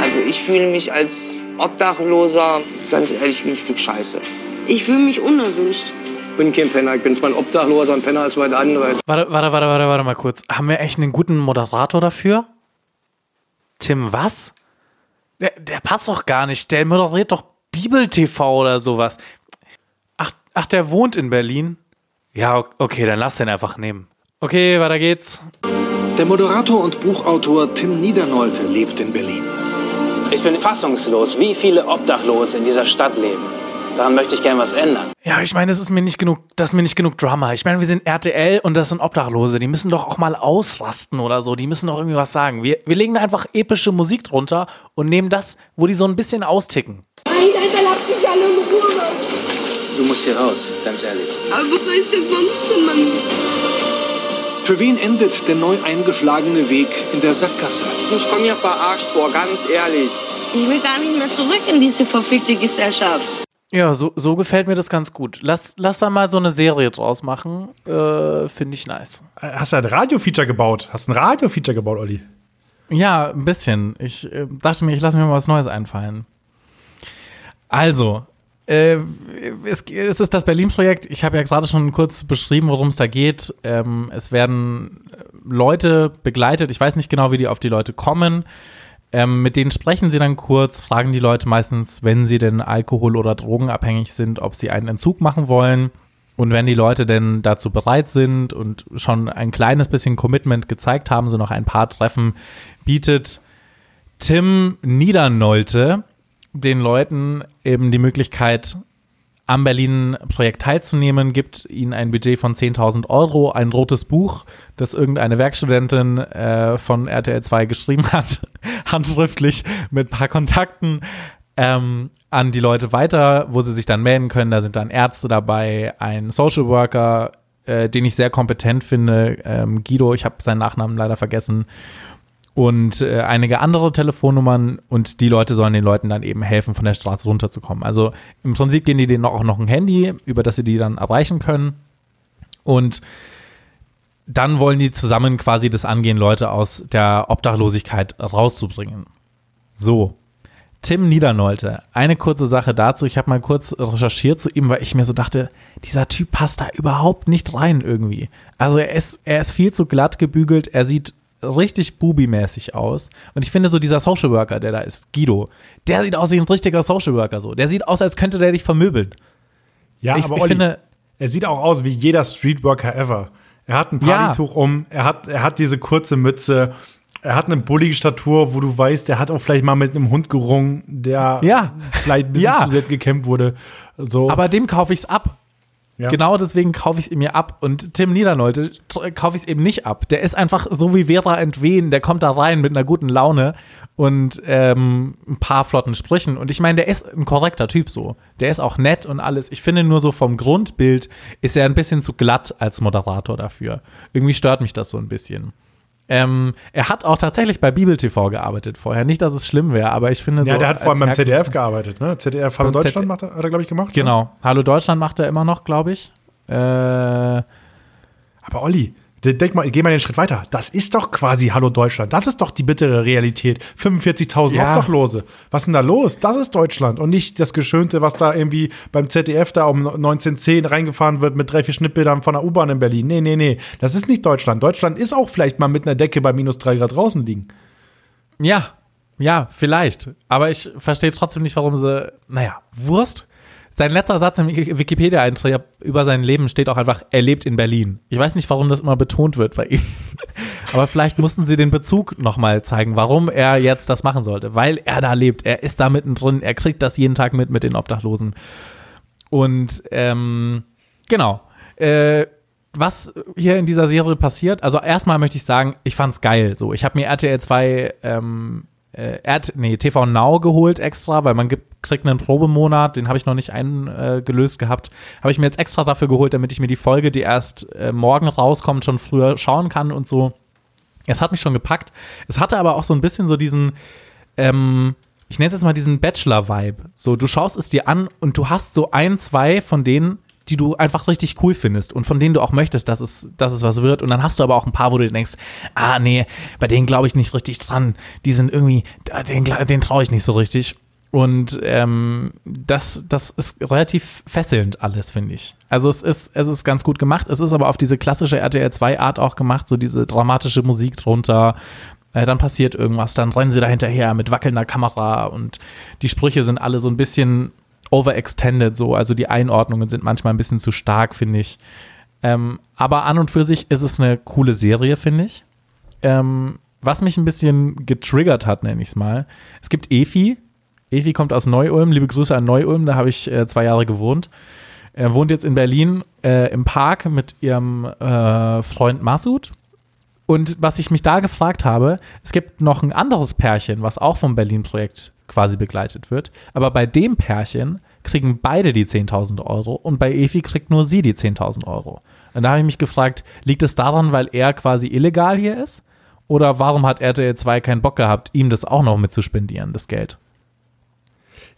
Also ich fühle mich als Obdachloser, ganz ehrlich, wie ein Stück Scheiße. Ich fühle mich unerwünscht. Ich bin kein Penner, ich bin zwar ein Obdachloser, ein Penner ist mein anderer. Warte, warte, warte, warte, warte mal kurz. Haben wir echt einen guten Moderator dafür? Tim, was? Der, der passt doch gar nicht. Der moderiert doch Bibel-T V oder sowas. Ach, ach, der wohnt in Berlin? Ja, okay, dann lass den einfach nehmen. Okay, weiter geht's. Der Moderator und Buchautor Tim Niedernolte lebt in Berlin. Ich bin fassungslos, wie viele Obdachlose in dieser Stadt leben. Daran möchte ich gerne was ändern. Ja, ich meine, es ist mir nicht genug, das ist mir nicht genug Drama. Ich meine, wir sind R T L und das sind Obdachlose. Die müssen doch auch mal ausrasten oder so. Die müssen doch irgendwie was sagen. Wir, wir legen da einfach epische Musik drunter und nehmen das, wo die so ein bisschen austicken. Nein, Alter, lass mich alle in Ruhe. Du musst hier raus, ganz ehrlich. Aber wo soll ich denn sonst hin, Mann? Für wen endet der neu eingeschlagene Weg in der Sackgasse? Ich komme hier verarscht vor, ganz ehrlich. Ich will gar nicht mehr zurück in diese verfickte Gesellschaft. Ja, so, so gefällt mir das ganz gut. Lass, lass da mal so eine Serie draus machen. Äh, finde ich nice. Hast du ein Radio-Feature gebaut? Hast ein Radio-Feature gebaut, Olli? Ja, ein bisschen. Ich äh, dachte mir, ich lasse mir mal was Neues einfallen. Also, äh, es, es ist das Berlin-Projekt. Ich habe ja gerade schon kurz beschrieben, worum es da geht. Ähm, es werden Leute begleitet. Ich weiß nicht genau, wie die auf die Leute kommen. Ähm, mit denen sprechen sie dann kurz, fragen die Leute meistens, wenn sie denn alkohol- oder drogenabhängig sind, ob sie einen Entzug machen wollen. Und wenn die Leute denn dazu bereit sind und schon ein kleines bisschen Commitment gezeigt haben, so noch ein paar Treffen, bietet Tim Niedernolte den Leuten eben die Möglichkeit, am Berlin-Projekt teilzunehmen, gibt ihnen ein Budget von zehntausend Euro, ein rotes Buch, das irgendeine Werkstudentin äh, von R T L zwei geschrieben hat, handschriftlich mit ein paar Kontakten ähm, an die Leute weiter, wo sie sich dann melden können. Da sind dann Ärzte dabei, ein Social Worker, äh, den ich sehr kompetent finde, ähm, Guido, ich habe seinen Nachnamen leider vergessen, und äh, einige andere Telefonnummern, und die Leute sollen den Leuten dann eben helfen, von der Straße runterzukommen. Also im Prinzip geben die denen auch noch ein Handy, über das sie die dann erreichen können, und dann wollen die zusammen quasi das angehen, Leute aus der Obdachlosigkeit rauszubringen. So, Tim Niedernolte, eine kurze Sache dazu. Ich habe mal kurz recherchiert zu ihm, weil ich mir so dachte, dieser Typ passt da überhaupt nicht rein irgendwie. Also er ist, er ist viel zu glatt gebügelt, er sieht richtig bubi-mäßig aus. Und ich finde so dieser Social Worker, der da ist, Guido, der sieht aus wie ein richtiger Social Worker. So. Der sieht aus, als könnte der dich vermöbeln. Ja, ich, aber ich Olli, finde, er sieht auch aus wie jeder Streetworker ever. Er hat ein Partytuch ja. um, er hat, er hat diese kurze Mütze, er hat eine bullige Statur, wo du weißt, der hat auch vielleicht mal mit einem Hund gerungen, der ja. vielleicht ein bisschen ja. zu sehr gekämpft wurde. So. Aber dem kaufe ich's ab. Ja. Genau deswegen kaufe ich es mir ab. Und Tim Niedernolte kaufe ich es eben nicht ab. Der ist einfach so wie Vera Int-Veen. Der kommt da rein mit einer guten Laune und ähm, ein paar flotten Sprüchen. Und ich meine, der ist ein korrekter Typ so. Der ist auch nett und alles. Ich finde nur so vom Grundbild ist er ein bisschen zu glatt als Moderator dafür. Irgendwie stört mich das so ein bisschen. Ähm, er hat auch tatsächlich bei Bibel T V gearbeitet vorher. Nicht, dass es schlimm wäre, aber ich finde so. Ja, der hat vor allem beim Z D F gearbeitet, ne? Z D F Hallo Deutschland macht er, hat er, glaube ich, gemacht. Genau. Ne? Hallo Deutschland macht er immer noch, glaube ich. Äh, aber Olli, denk mal, geh mal den Schritt weiter. Das ist doch quasi Hallo Deutschland. Das ist doch die bittere Realität. fünfundvierzigtausend ja. Obdachlose. Was ist denn da los? Das ist Deutschland und nicht das Geschönte, was da irgendwie beim Z D F da um neunzehn Uhr zehn reingefahren wird mit drei, vier Schnittbildern von der U-Bahn in Berlin. Nee, nee, nee. Das ist nicht Deutschland. Deutschland ist auch vielleicht mal mit einer Decke bei minus drei Grad draußen liegen. Ja, ja, vielleicht. Aber ich verstehe trotzdem nicht, warum sie, naja, Wurst. Sein letzter Satz im Wikipedia-Eintrag über sein Leben steht auch einfach, er lebt in Berlin. Ich weiß nicht, warum das immer betont wird bei ihm. Aber vielleicht mussten sie den Bezug nochmal zeigen, warum er jetzt das machen sollte. Weil er da lebt. Er ist da mittendrin. Er kriegt das jeden Tag mit, mit den Obdachlosen. Und ähm, genau. Äh, was hier in dieser Serie passiert, also erstmal möchte ich sagen, ich fand's geil. So, ich habe mir R T L zwei ähm, Äh, nee, T V Now geholt extra, weil man gibt, kriegt einen Probemonat, den habe ich noch nicht eingelöst äh, gehabt. Habe ich mir jetzt extra dafür geholt, damit ich mir die Folge, die erst äh, morgen rauskommt, schon früher schauen kann und so. Es hat mich schon gepackt. Es hatte aber auch so ein bisschen so diesen, ähm, ich nenne es jetzt mal diesen Bachelor-Vibe. So, du schaust es dir an und du hast so ein, zwei von denen, die du einfach richtig cool findest und von denen du auch möchtest, dass es, dass es was wird. Und dann hast du aber auch ein paar, wo du denkst, ah nee, bei denen glaube ich nicht richtig dran. Die sind irgendwie, denen, denen traue ich nicht so richtig. Und ähm, das, das ist relativ fesselnd alles, finde ich. Also es ist, es ist ganz gut gemacht. Es ist aber auf diese klassische R T L zwei Art auch gemacht, so diese dramatische Musik drunter. Äh, dann passiert irgendwas, dann rennen sie da hinterher mit wackelnder Kamera und die Sprüche sind alle so ein bisschen overextended, so, also die Einordnungen sind manchmal ein bisschen zu stark, finde ich. Ähm, aber an und für sich ist es eine coole Serie, finde ich. Ähm, was mich ein bisschen getriggert hat, nenne ich es mal. Es gibt Efi. Efi kommt aus Neu-Ulm. Liebe Grüße an Neu-Ulm. Da habe ich äh, zwei Jahre gewohnt. Er wohnt jetzt in Berlin äh, im Park mit ihrem äh, Freund Masud. Und was ich mich da gefragt habe, es gibt noch ein anderes Pärchen, was auch vom Berlin-Projekt quasi begleitet wird. Aber bei dem Pärchen kriegen beide die zehntausend Euro und bei Efi kriegt nur sie die zehntausend Euro. Und da habe ich mich gefragt, liegt es daran, weil er quasi illegal hier ist? Oder warum hat R T L zwei keinen Bock gehabt, ihm das auch noch mitzuspendieren, das Geld?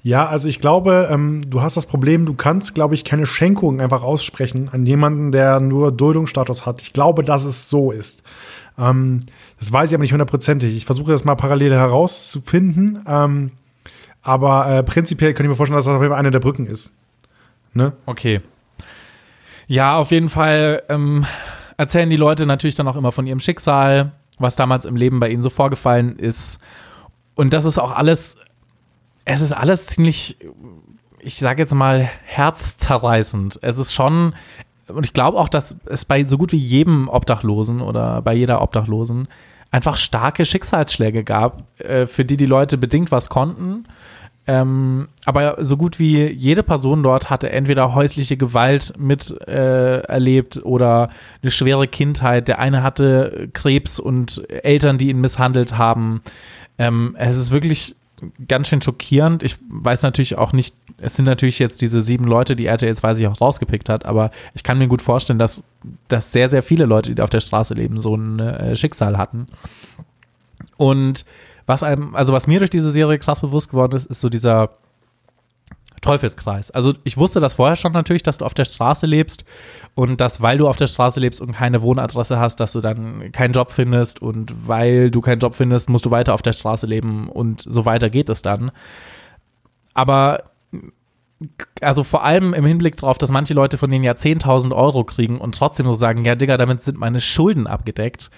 Ja, also ich glaube, ähm, du hast das Problem, du kannst, glaube ich, keine Schenkung einfach aussprechen an jemanden, der nur Duldungsstatus hat. Ich glaube, dass es so ist. Ähm, das weiß ich aber nicht hundertprozentig. Ich versuche das mal parallel herauszufinden. Ähm, aber äh, prinzipiell könnte ich mir vorstellen, dass das auf jeden Fall eine der Brücken ist. Ne? Okay. Ja, auf jeden Fall ähm, erzählen die Leute natürlich dann auch immer von ihrem Schicksal, was damals im Leben bei ihnen so vorgefallen ist. Und das ist auch alles... Es ist alles ziemlich, ich sage jetzt mal, herzzerreißend. Es ist schon, und ich glaube auch, dass es bei so gut wie jedem Obdachlosen oder bei jeder Obdachlosen einfach starke Schicksalsschläge gab, für die die Leute bedingt was konnten. Aber so gut wie jede Person dort hatte entweder häusliche Gewalt miterlebt oder eine schwere Kindheit. Der eine hatte Krebs und Eltern, die ihn misshandelt haben. Es ist wirklich... ganz schön schockierend. Ich weiß natürlich auch nicht, es sind natürlich jetzt diese sieben Leute, die R T L zwei sich auch rausgepickt hat, aber ich kann mir gut vorstellen, dass, dass sehr, sehr viele Leute, die auf der Straße leben, so ein äh, Schicksal hatten. Und was einem, also was mir durch diese Serie krass bewusst geworden ist, ist so dieser Teufelskreis. Also ich wusste das vorher schon natürlich, dass du auf der Straße lebst und dass, weil du auf der Straße lebst und keine Wohnadresse hast, dass du dann keinen Job findest und weil du keinen Job findest, musst du weiter auf der Straße leben und so weiter geht es dann. Aber also vor allem im Hinblick darauf, dass manche Leute von denen ja zehntausend Euro kriegen und trotzdem so sagen, ja Digga, damit sind meine Schulden abgedeckt.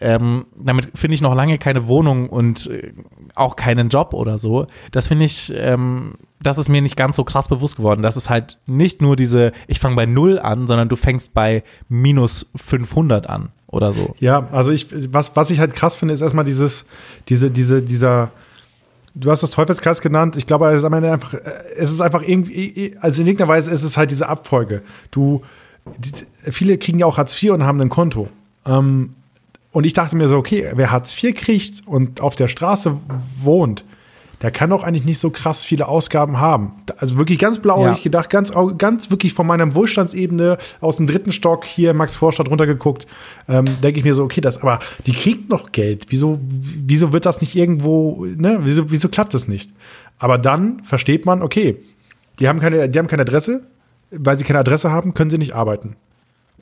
Ähm, damit finde ich noch lange keine Wohnung und äh, auch keinen Job oder so. Das finde ich, ähm, das ist mir nicht ganz so krass bewusst geworden. Das ist halt nicht nur diese, ich fange bei null an, sondern du fängst bei minus fünfhundert an oder so. Ja, also ich, was, was ich halt krass finde, ist erstmal dieses, diese, diese, dieser, du hast das Teufelskreis genannt. Ich glaube, es ist am Ende einfach, es ist einfach irgendwie, also in irgendeiner Weise ist es halt diese Abfolge. Du, die, viele kriegen ja auch Hartz vier und haben ein Konto. Ähm, Und ich dachte mir so, okay, wer Hartz vier kriegt und auf der Straße wohnt, der kann doch eigentlich nicht so krass viele Ausgaben haben. Also wirklich ganz blauäugig ja. gedacht, ganz, ganz wirklich von meiner Wohlstandsebene aus dem dritten Stock hier Max Vorstadt runtergeguckt, ähm, denke ich mir so, okay, das, aber die kriegen noch Geld. Wieso, wieso wird das nicht irgendwo, ne, wieso, wieso klappt das nicht? Aber dann versteht man, okay, die haben keine, die haben keine Adresse, weil sie keine Adresse haben, können sie nicht arbeiten.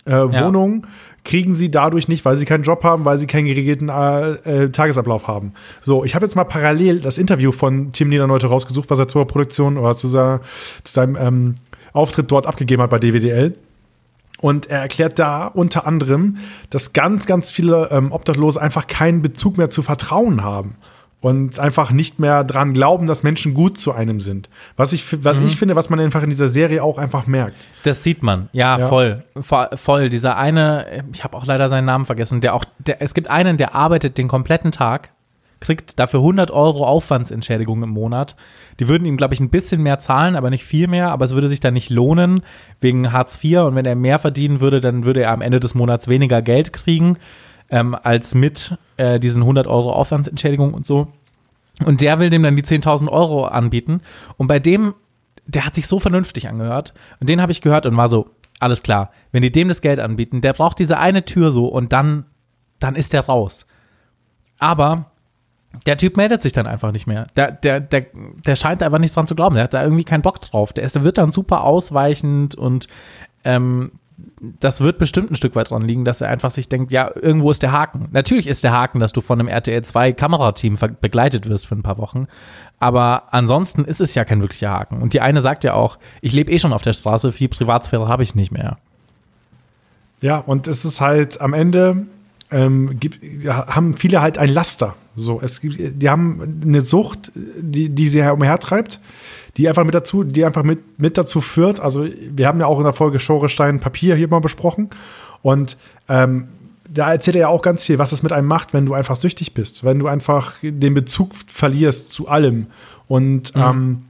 Äh, ja. Wohnungen kriegen sie dadurch nicht, weil sie keinen Job haben, weil sie keinen geregelten äh, äh, Tagesablauf haben. So, ich habe jetzt mal parallel das Interview von Tim Niedernolte rausgesucht, was er zur Produktion oder zu, seiner, zu seinem ähm, Auftritt dort abgegeben hat bei D W D L. Und er erklärt da unter anderem, dass ganz, ganz viele ähm, Obdachlose einfach keinen Bezug mehr zu Vertrauen haben. Und einfach nicht mehr dran glauben, dass Menschen gut zu einem sind. Was ich, was mhm. ich finde, was man einfach in dieser Serie auch einfach merkt. Das sieht man. Ja, ja. voll. Voll. Dieser eine, ich habe auch leider seinen Namen vergessen, der auch, der, es gibt einen, der arbeitet den kompletten Tag, kriegt dafür hundert Euro Aufwandsentschädigung im Monat. Die würden ihm, glaube ich, ein bisschen mehr zahlen, aber nicht viel mehr. Aber es würde sich dann nicht lohnen wegen Hartz vier. Und wenn er mehr verdienen würde, dann würde er am Ende des Monats weniger Geld kriegen. Ähm, als mit äh, diesen hundert Euro Aufwandsentschädigung und so. Und der will dem dann die zehntausend Euro anbieten. Und bei dem, der hat sich so vernünftig angehört. Und den habe ich gehört und war so, alles klar, wenn die dem das Geld anbieten, der braucht diese eine Tür so und dann, dann ist der raus. Aber der Typ meldet sich dann einfach nicht mehr. Der, der, der, der scheint einfach nicht dran zu glauben. Der hat da irgendwie keinen Bock drauf. Der, ist, der wird dann super ausweichend und ähm, das wird bestimmt ein Stück weit dran liegen, dass er einfach sich denkt, ja, irgendwo ist der Haken. Natürlich ist der Haken, dass du von einem R T L zwei Kamerateam ver- begleitet wirst für ein paar Wochen. Aber ansonsten ist es ja kein wirklicher Haken. Und die eine sagt ja auch, ich lebe eh schon auf der Straße, viel Privatsphäre habe ich nicht mehr. Ja, und es ist halt am Ende, ähm, gibt, haben viele halt ein Laster. So, es gibt, die haben eine Sucht, die, die sie umhertreibt, die einfach mit dazu, die einfach mit, mit dazu führt. Also wir haben ja auch in der Folge Schere, Stein, Papier hier mal besprochen. Und ähm, da erzählt er ja auch ganz viel, was es mit einem macht, wenn du einfach süchtig bist, wenn du einfach den Bezug verlierst zu allem. Und mhm. ähm,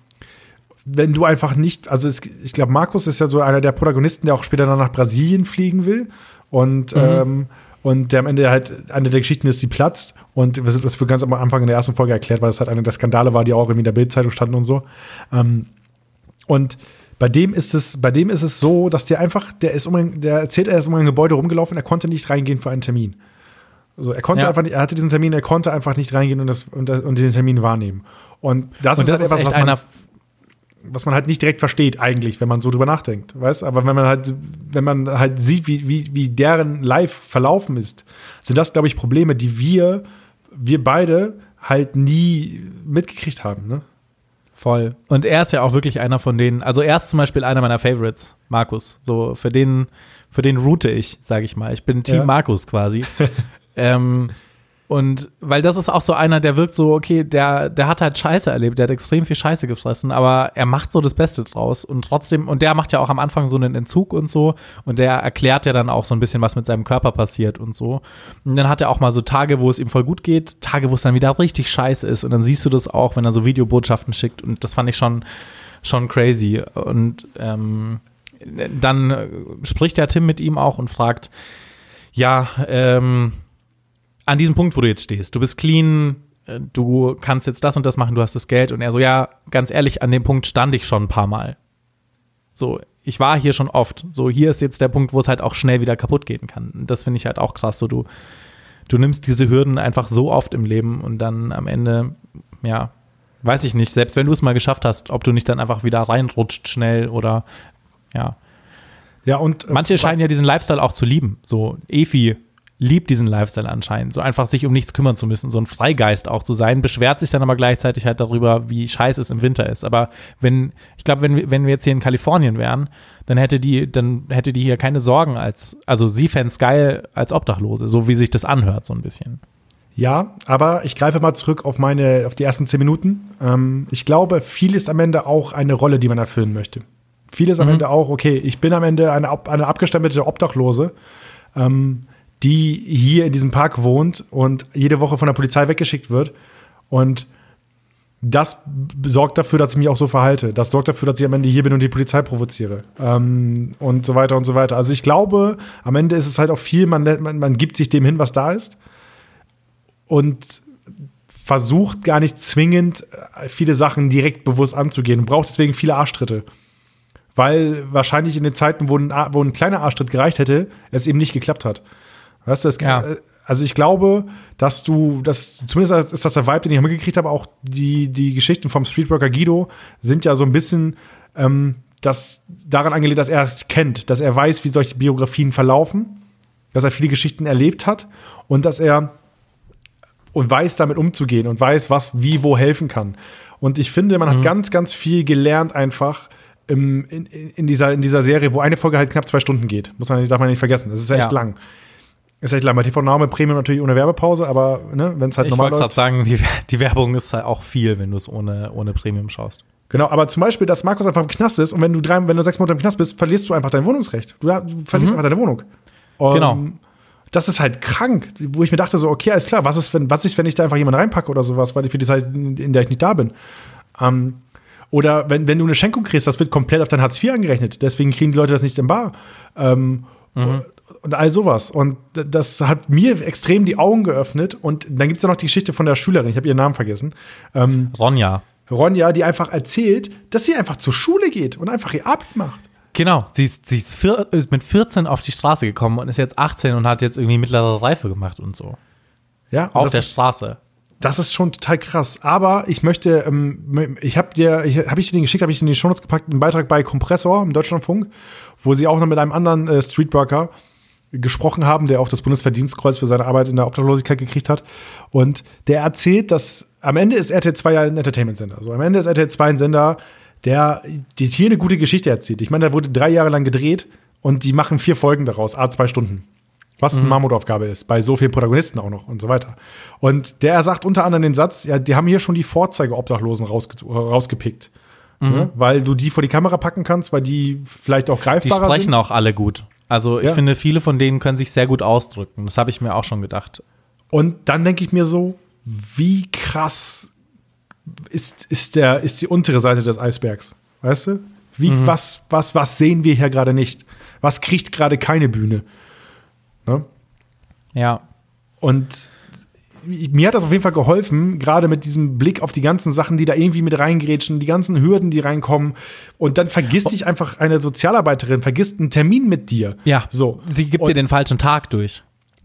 wenn du einfach nicht, also es, ich glaube, Markus ist ja so einer der Protagonisten, der auch später dann nach Brasilien fliegen will. Und mhm. ähm, und der am Ende halt, eine der Geschichten ist, die platzt. Und das wird ganz am Anfang in der ersten Folge erklärt, weil das halt eine der Skandale war, die auch irgendwie in der Bild-Zeitung standen und so. Ähm, und bei dem ist es, bei dem ist es so, dass der einfach, der ist um ein, der erzählt, er ist um ein Gebäude rumgelaufen, er konnte nicht reingehen für einen Termin. Also er konnte ja. einfach nicht, er hatte diesen Termin, er konnte einfach nicht reingehen und das, und, das, und den Termin wahrnehmen. Und das und ist das halt ist etwas, was man, was man halt nicht direkt versteht eigentlich, wenn man so drüber nachdenkt, weißt? Aber wenn man halt, wenn man halt sieht, wie, wie, wie deren Live verlaufen ist, sind das, glaube ich, Probleme, die wir, wir beide halt nie mitgekriegt haben, ne? Voll. Und er ist ja auch wirklich einer von denen, also er ist zum Beispiel einer meiner Favorites, Markus. So, für den, für den route ich, sage ich mal. Ich bin Team ja. Markus quasi. ähm, und weil das ist auch so einer, der wirkt so, okay, der, der hat halt Scheiße erlebt, der hat extrem viel Scheiße gefressen, aber er macht so das Beste draus und trotzdem, und der macht ja auch am Anfang so einen Entzug und so und der erklärt ja dann auch so ein bisschen, was mit seinem Körper passiert und so. Und dann hat er auch mal so Tage, wo es ihm voll gut geht, Tage, wo es dann wieder richtig scheiße ist und dann siehst du das auch, wenn er so Videobotschaften schickt und das fand ich schon, schon crazy. Und ähm, dann spricht der Tim mit ihm auch und fragt, ja, ähm, an diesem Punkt, wo du jetzt stehst, du bist clean, du kannst jetzt das und das machen, du hast das Geld. Und er so, ja, ganz ehrlich, an dem Punkt stand ich schon ein paar Mal. So, ich war hier schon oft. So, hier ist jetzt der Punkt, wo es halt auch schnell wieder kaputt gehen kann. Und das finde ich halt auch krass. So, du, du nimmst diese Hürden einfach so oft im Leben und dann am Ende, ja, weiß ich nicht, selbst wenn du es mal geschafft hast, ob du nicht dann einfach wieder reinrutscht schnell oder, ja. Ja, und äh, manche scheinen ja diesen Lifestyle auch zu lieben. So, Efi liebt diesen Lifestyle anscheinend, so einfach sich um nichts kümmern zu müssen, so ein Freigeist auch zu sein, beschwert sich dann aber gleichzeitig halt darüber, wie scheiße es im Winter ist. Aber wenn, ich glaube, wenn, wenn wir jetzt hier in Kalifornien wären, dann hätte die, dann hätte die hier keine Sorgen als, also sie fände es geil als Obdachlose, so wie sich das anhört, so ein bisschen. Ja, aber ich greife mal zurück auf meine, auf die ersten zehn Minuten. Ähm, ich glaube, viel ist am Ende auch eine Rolle, die man erfüllen möchte. Viel ist mhm. am Ende auch, okay, ich bin am Ende eine, eine abgestammelte Obdachlose, ähm, die hier in diesem Park wohnt und jede Woche von der Polizei weggeschickt wird. Und das sorgt dafür, dass ich mich auch so verhalte. Das sorgt dafür, dass ich am Ende hier bin und die Polizei provoziere. Ähm, und so weiter und so weiter. Also ich glaube, am Ende ist es halt auch viel, man, man, man gibt sich dem hin, was da ist. Und versucht gar nicht zwingend, viele Sachen direkt bewusst anzugehen. Und braucht deswegen viele Arschtritte. Weil wahrscheinlich in den Zeiten, wo ein, wo ein kleiner Arschtritt gereicht hätte, es eben nicht geklappt hat. Weißt du, es, ja. Also ich glaube, dass du, dass, zumindest ist das der Vibe, den ich mitgekriegt habe, auch die, die Geschichten vom Streetworker Guido sind ja so ein bisschen ähm, das, daran angelehnt, dass er es kennt, dass er weiß, wie solche Biografien verlaufen, dass er viele Geschichten erlebt hat und dass er und weiß, damit umzugehen und weiß, was wie wo helfen kann. Und ich finde, man mhm. hat ganz, ganz viel gelernt einfach, im, in, in, dieser, in dieser Serie, wo eine Folge halt knapp zwei Stunden geht. Muss man, darf man nicht vergessen, das ist echt ja. lang. Ist echt lang. Bei T V-Name Premium natürlich ohne Werbepause, aber ne, wenn es halt ich normal läuft. Ich wollte gerade sagen, die, die Werbung ist halt auch viel, wenn du es ohne, ohne Premium schaust. Genau, aber zum Beispiel, dass Markus einfach im Knast ist und wenn du, drei, wenn du sechs Monate im Knast bist, verlierst du einfach dein Wohnungsrecht. Du, du verlierst mhm. einfach deine Wohnung. Und genau. Das ist halt krank, wo ich mir dachte so, okay, alles klar, was ist, wenn, was ist, wenn ich da einfach jemanden reinpacke oder sowas, weil ich für die Zeit, in der ich nicht da bin. Ähm, oder wenn, wenn du eine Schenkung kriegst, das wird komplett auf dein Hartz vier angerechnet. Deswegen kriegen die Leute das nicht in bar. Ähm, mhm. Und all sowas. Und das hat mir extrem die Augen geöffnet. Und dann gibt es ja noch die Geschichte von der Schülerin. Ich habe ihren Namen vergessen. Ähm, Ronja. Ronja, die einfach erzählt, dass sie einfach zur Schule geht und einfach ihr Abi macht. Genau. Sie ist, sie ist, vier, ist mit vierzehn auf die Straße gekommen und ist jetzt achtzehn und hat jetzt irgendwie mittlere Reife gemacht und so. Ja. Auf der Straße. Das ist schon total krass. Aber ich möchte, ähm, ich habe dir, ich, habe ich dir den geschickt, habe ich dir in die Show Notes gepackt, einen Beitrag bei Kompressor im Deutschlandfunk, wo sie auch noch mit einem anderen äh, Streetworker gesprochen haben, der auch das Bundesverdienstkreuz für seine Arbeit in der Obdachlosigkeit gekriegt hat. Und der erzählt, dass am Ende ist R T L zwei ja ein Entertainment-Sender. Also am Ende ist R T L zwei ein Sender, der hier eine gute Geschichte erzählt. Ich meine, da wurde drei Jahre lang gedreht und die machen vier Folgen daraus, à zwei Stunden. Was eine mhm. Mammutaufgabe ist, bei so vielen Protagonisten auch noch und so weiter. Und der sagt unter anderem den Satz, ja, die haben hier schon die Vorzeige-Obdachlosen rausge- rausgepickt. Mhm. Ne? Weil du die vor die Kamera packen kannst, weil die vielleicht auch greifbarer sind. Die sprechen sind. Auch alle gut. Also ich ja. finde, viele von denen können sich sehr gut ausdrücken. Das habe ich mir auch schon gedacht. Und dann denke ich mir so, wie krass ist, ist, der, ist die untere Seite des Eisbergs, weißt du? Wie, mhm. was, was, was sehen wir hier gerade nicht? Was kriegt gerade keine Bühne? Ne? Ja. Und mir hat das auf jeden Fall geholfen, gerade mit diesem Blick auf die ganzen Sachen, die da irgendwie mit reingrätschen, die ganzen Hürden, die reinkommen. Und dann vergisst dich einfach eine Sozialarbeiterin, vergisst einen Termin mit dir. Ja, so. Sie gibt Und dir den falschen Tag durch.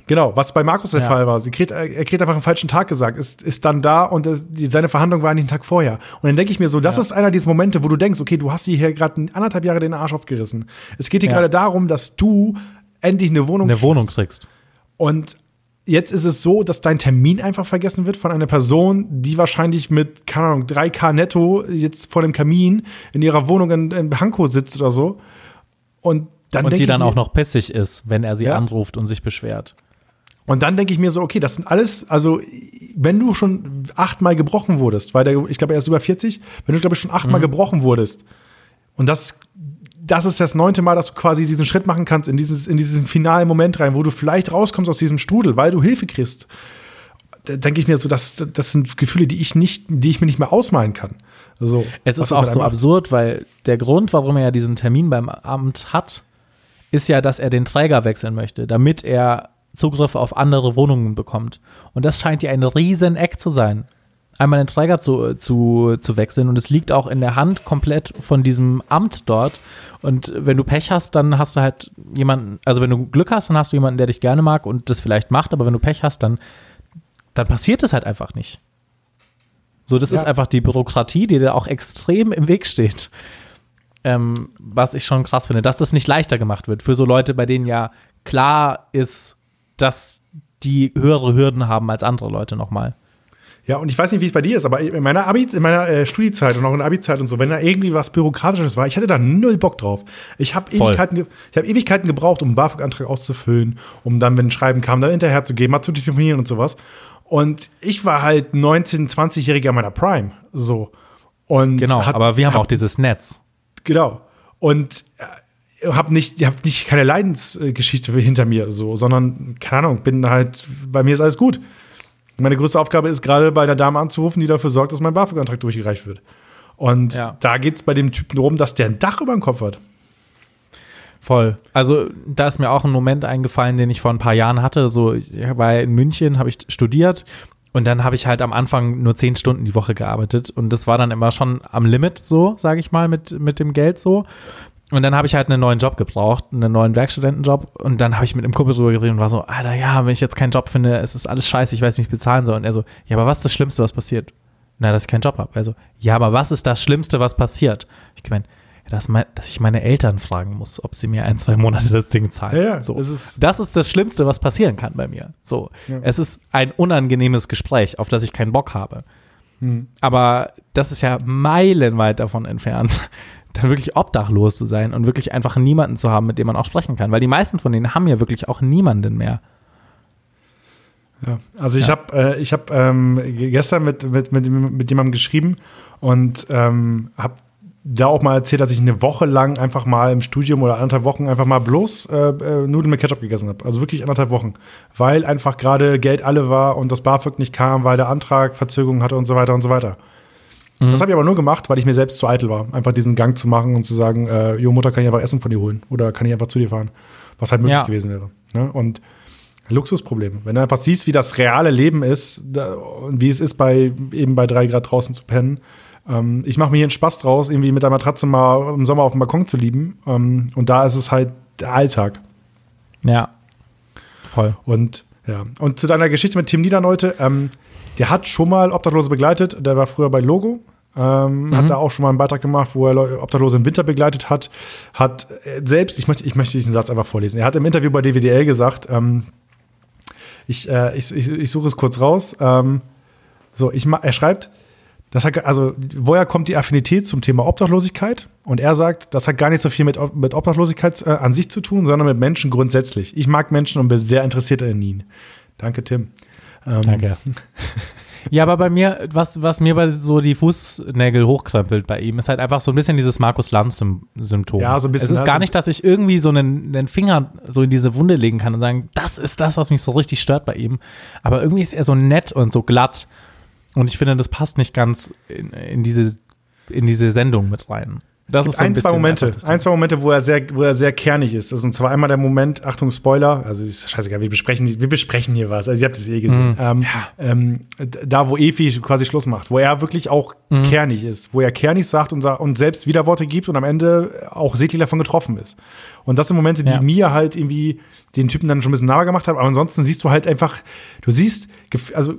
Genau, was bei Markus der ja. Fall war. Sie kriegt, er kriegt einfach einen falschen Tag gesagt, ist, ist dann da und das, die, seine Verhandlung war eigentlich einen Tag vorher. Und dann denke ich mir so, das ja. ist einer dieser Momente, wo du denkst, okay, du hast dir hier gerade anderthalb Jahre den Arsch aufgerissen. Es geht dir ja. gerade darum, dass du endlich eine Wohnung, eine kriegst. Wohnung kriegst. Und jetzt ist es so, dass dein Termin einfach vergessen wird von einer Person, die wahrscheinlich mit, keine Ahnung, drei K netto jetzt vor dem Kamin in ihrer Wohnung in, in Hanko sitzt oder so. Und dann und die dann mir, auch noch pissig ist, wenn er sie ja. anruft und sich beschwert. Und dann denke ich mir so, okay, das sind alles, also wenn du schon achtmal gebrochen wurdest, weil der, ich glaube, er ist über vierzig, wenn du, glaube ich, schon achtmal mhm. gebrochen wurdest und das, das ist das neunte Mal, dass du quasi diesen Schritt machen kannst in, dieses, in diesen finalen Moment rein, wo du vielleicht rauskommst aus diesem Strudel, weil du Hilfe kriegst, da denke ich mir so, das, das sind Gefühle, die ich, nicht, die ich mir nicht mehr ausmalen kann. Also, es ist auch so absurd, weil der Grund, warum er ja diesen Termin beim Amt hat, ist ja, dass er den Träger wechseln möchte, damit er Zugriff auf andere Wohnungen bekommt. Und das scheint ja ein riesen Eck zu sein, einmal den Träger zu, zu, zu wechseln. Und es liegt auch in der Hand komplett von diesem Amt dort. Und wenn du Pech hast, dann hast du halt jemanden, also wenn du Glück hast, dann hast du jemanden, der dich gerne mag und das vielleicht macht. Aber wenn du Pech hast, dann, dann passiert es halt einfach nicht. So, das ja. ist einfach die Bürokratie, die da auch extrem im Weg steht. Ähm, was ich schon krass finde, dass das nicht leichter gemacht wird für so Leute, bei denen ja klar ist, dass die höhere Hürden haben als andere Leute nochmal. Ja, und ich weiß nicht, wie es bei dir ist, aber in meiner Abi, in meiner äh, Studiezeit und auch in der Abi-Zeit und so, wenn da irgendwie was Bürokratisches war, ich hatte da null Bock drauf. Ich habe Ewigkeiten, ge- ich hab Ewigkeiten gebraucht, um einen BAföG-Antrag auszufüllen, um dann, wenn ein Schreiben kam, da hinterher zu gehen, mal zu telefonieren und sowas. Und ich war halt neunzehn-, zwanzigjähriger meiner Prime. So. Und genau, hat, aber wir haben hab, auch dieses Netz. Genau. Und äh, Hab nicht, hab nicht keine Leidensgeschichte hinter mir, so, sondern, keine Ahnung, bin halt, bei mir ist alles gut. Meine größte Aufgabe ist gerade bei einer Dame anzurufen, die dafür sorgt, dass mein BAföG-Antrag durchgereicht wird. Und ja. da geht's bei dem Typen darum, dass der ein Dach über dem Kopf hat. Voll. Also, da ist mir auch ein Moment eingefallen, den ich vor ein paar Jahren hatte. So, ich war in München, habe ich studiert und dann habe ich halt am Anfang nur zehn Stunden die Woche gearbeitet. Und das war dann immer schon am Limit, so, sage ich mal, mit, mit dem Geld so. Und dann habe ich halt einen neuen Job gebraucht, einen neuen Werkstudentenjob. Und dann habe ich mit einem Kumpel drüber geredet und war so, Alter, ja, wenn ich jetzt keinen Job finde, es ist alles scheiße, ich weiß nicht, wie ich bezahlen soll. Und er so, ja, aber was ist das Schlimmste, was passiert? Na, dass ich keinen Job habe. Also, ja, aber was ist das Schlimmste, was passiert? Ich gemeint, dass, mein, dass ich meine Eltern fragen muss, ob sie mir ein, zwei Monate das Ding zahlen. Ja, ja, so. Das ist, das ist das Schlimmste, was passieren kann bei mir. So, ja. Es ist ein unangenehmes Gespräch, auf das ich keinen Bock habe. Mhm. Aber das ist ja meilenweit davon entfernt, dann wirklich obdachlos zu sein und wirklich einfach niemanden zu haben, mit dem man auch sprechen kann. Weil die meisten von denen haben ja wirklich auch niemanden mehr. Ja, also ich ja. habe äh, ich hab, ähm, gestern mit, mit, mit, mit jemandem geschrieben und ähm, habe da auch mal erzählt, dass ich eine Woche lang einfach mal im Studium oder anderthalb Wochen einfach mal bloß äh, Nudeln mit Ketchup gegessen habe. Also wirklich anderthalb Wochen. Weil einfach gerade Geld alle war und das BAföG nicht kam, weil der Antrag Verzögerung hatte und so weiter und so weiter. Mhm. Das habe ich aber nur gemacht, weil ich mir selbst zu eitel war, einfach diesen Gang zu machen und zu sagen, äh, jo, Mutter, kann ich einfach Essen von dir holen oder kann ich einfach zu dir fahren, was halt möglich ja. gewesen wäre. Ne? Und Luxusproblem. Wenn du einfach siehst, wie das reale Leben ist da, und wie es ist, bei eben bei drei Grad draußen zu pennen. Ähm, ich mache mir hier einen Spaß draus, irgendwie mit der Matratze mal im Sommer auf dem Balkon zu lieben. Ähm, und da ist es halt der Alltag. Ja, voll. Und ja, und zu deiner Geschichte mit Tim Niedernolte, ähm, der hat schon mal Obdachlose begleitet, der war früher bei Logo, ähm, mhm. hat da auch schon mal einen Beitrag gemacht, wo er Obdachlose im Winter begleitet hat, hat selbst, ich möchte, ich möchte diesen Satz einfach vorlesen, er hat im Interview bei D W D L gesagt, ähm, ich, äh, ich, ich, ich suche es kurz raus, ähm, so, ich, er schreibt, das hat, also woher kommt die Affinität zum Thema Obdachlosigkeit? Und er sagt, das hat gar nicht so viel mit, mit Obdachlosigkeit äh, an sich zu tun, sondern mit Menschen grundsätzlich. Ich mag Menschen und bin sehr interessiert an ihnen. Danke, Tim. Ähm, Danke. Ja, aber bei mir, was, was mir bei so die Fußnägel hochkrempelt bei ihm, ist halt einfach so ein bisschen dieses Markus-Lanz-Symptom. Ja, so ein bisschen. Es ist also gar nicht, dass ich irgendwie so einen, einen Finger so in diese Wunde legen kann und sagen, das ist das, was mich so richtig stört bei ihm. Aber irgendwie ist er so nett und so glatt. Und ich finde, das passt nicht ganz in, in, diese, in diese Sendung mit rein. Das ist so ein, ein, zwei Momente, ein, zwei Momente, wo er sehr, wo er sehr kernig ist. Das ist und zwar einmal der Moment, Achtung, Spoiler, also scheißegal, wir besprechen, wir besprechen hier was, also ihr habt es eh gesehen. Mm. Ähm, ja. ähm, da, wo Efi quasi Schluss macht, wo er wirklich auch mm. kernig ist, wo er kernig sagt und, und selbst Widerworte gibt und am Ende auch sichtlich davon getroffen ist. Und das sind Momente, die ja. mir halt irgendwie den Typen dann schon ein bisschen nahe gemacht haben, aber ansonsten siehst du halt einfach, du siehst, also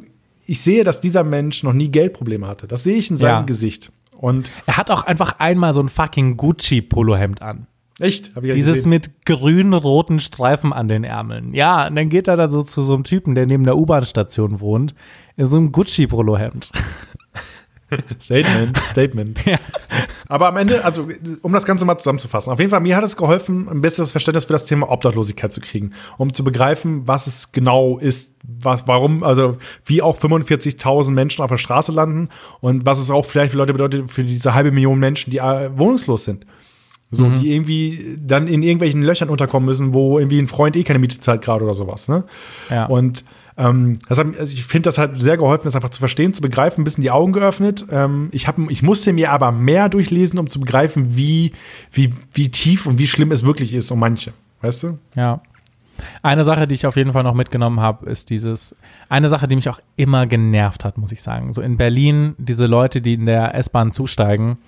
ich sehe, dass dieser Mensch noch nie Geldprobleme hatte. Das sehe ich in seinem ja. Gesicht. Und er hat auch einfach einmal so ein fucking Gucci-Polohemd an. Echt? Hab ich ja Dieses gesehen. Mit grün-roten Streifen an den Ärmeln. Ja, und dann geht er da so zu so einem Typen, der neben der U-Bahn-Station wohnt, in so einem Gucci-Polohemd. Statement, Statement. Ja. Aber am Ende, also um das Ganze mal zusammenzufassen, auf jeden Fall, mir hat es geholfen, ein besseres Verständnis für das Thema Obdachlosigkeit zu kriegen, um zu begreifen, was es genau ist, was, warum, also wie auch fünfundvierzigtausend Menschen auf der Straße landen und was es auch vielleicht für Leute bedeutet, für diese halbe Million Menschen, die wohnungslos sind. So, mhm. die irgendwie dann in irgendwelchen Löchern unterkommen müssen, wo irgendwie ein Freund eh keine Miete zahlt gerade oder sowas, ne? Ja. Und Ähm, das hat, also ich finde, das hat sehr geholfen, das einfach zu verstehen, zu begreifen, ein bisschen die Augen geöffnet. Ähm, ich, hab, ich musste mir aber mehr durchlesen, um zu begreifen, wie, wie, wie tief und wie schlimm es wirklich ist um manche. Weißt du? Ja. Eine Sache, die ich auf jeden Fall noch mitgenommen habe, ist dieses, eine Sache, die mich auch immer genervt hat, muss ich sagen. So in Berlin, diese Leute, die in der S-Bahn zusteigen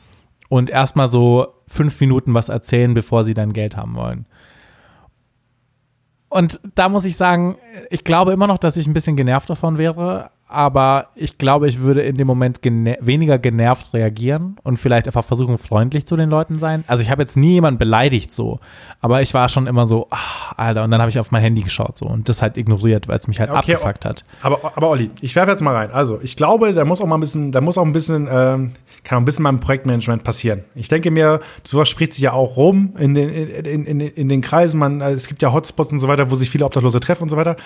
und erstmal so fünf Minuten was erzählen, bevor sie dann Geld haben wollen. Und da muss ich sagen, ich glaube immer noch, dass ich ein bisschen genervt davon wäre, aber ich glaube, ich würde in dem Moment gener- weniger genervt reagieren und vielleicht einfach versuchen, freundlich zu den Leuten sein. Also ich habe jetzt nie jemanden beleidigt so, aber ich war schon immer so, ach, Alter, und dann habe ich auf mein Handy geschaut so und das halt ignoriert, weil es mich halt okay, abgefuckt hat. Aber, aber Olli, ich werfe jetzt mal rein. Also ich glaube, da muss auch mal ein bisschen, da muss auch ein bisschen, ähm, kann auch ein bisschen beim Projektmanagement passieren. Ich denke mir, sowas spricht sich ja auch rum in den, in, in, in den Kreisen. Man, es gibt ja Hotspots und so weiter, wo sich viele Obdachlose treffen und so weiter.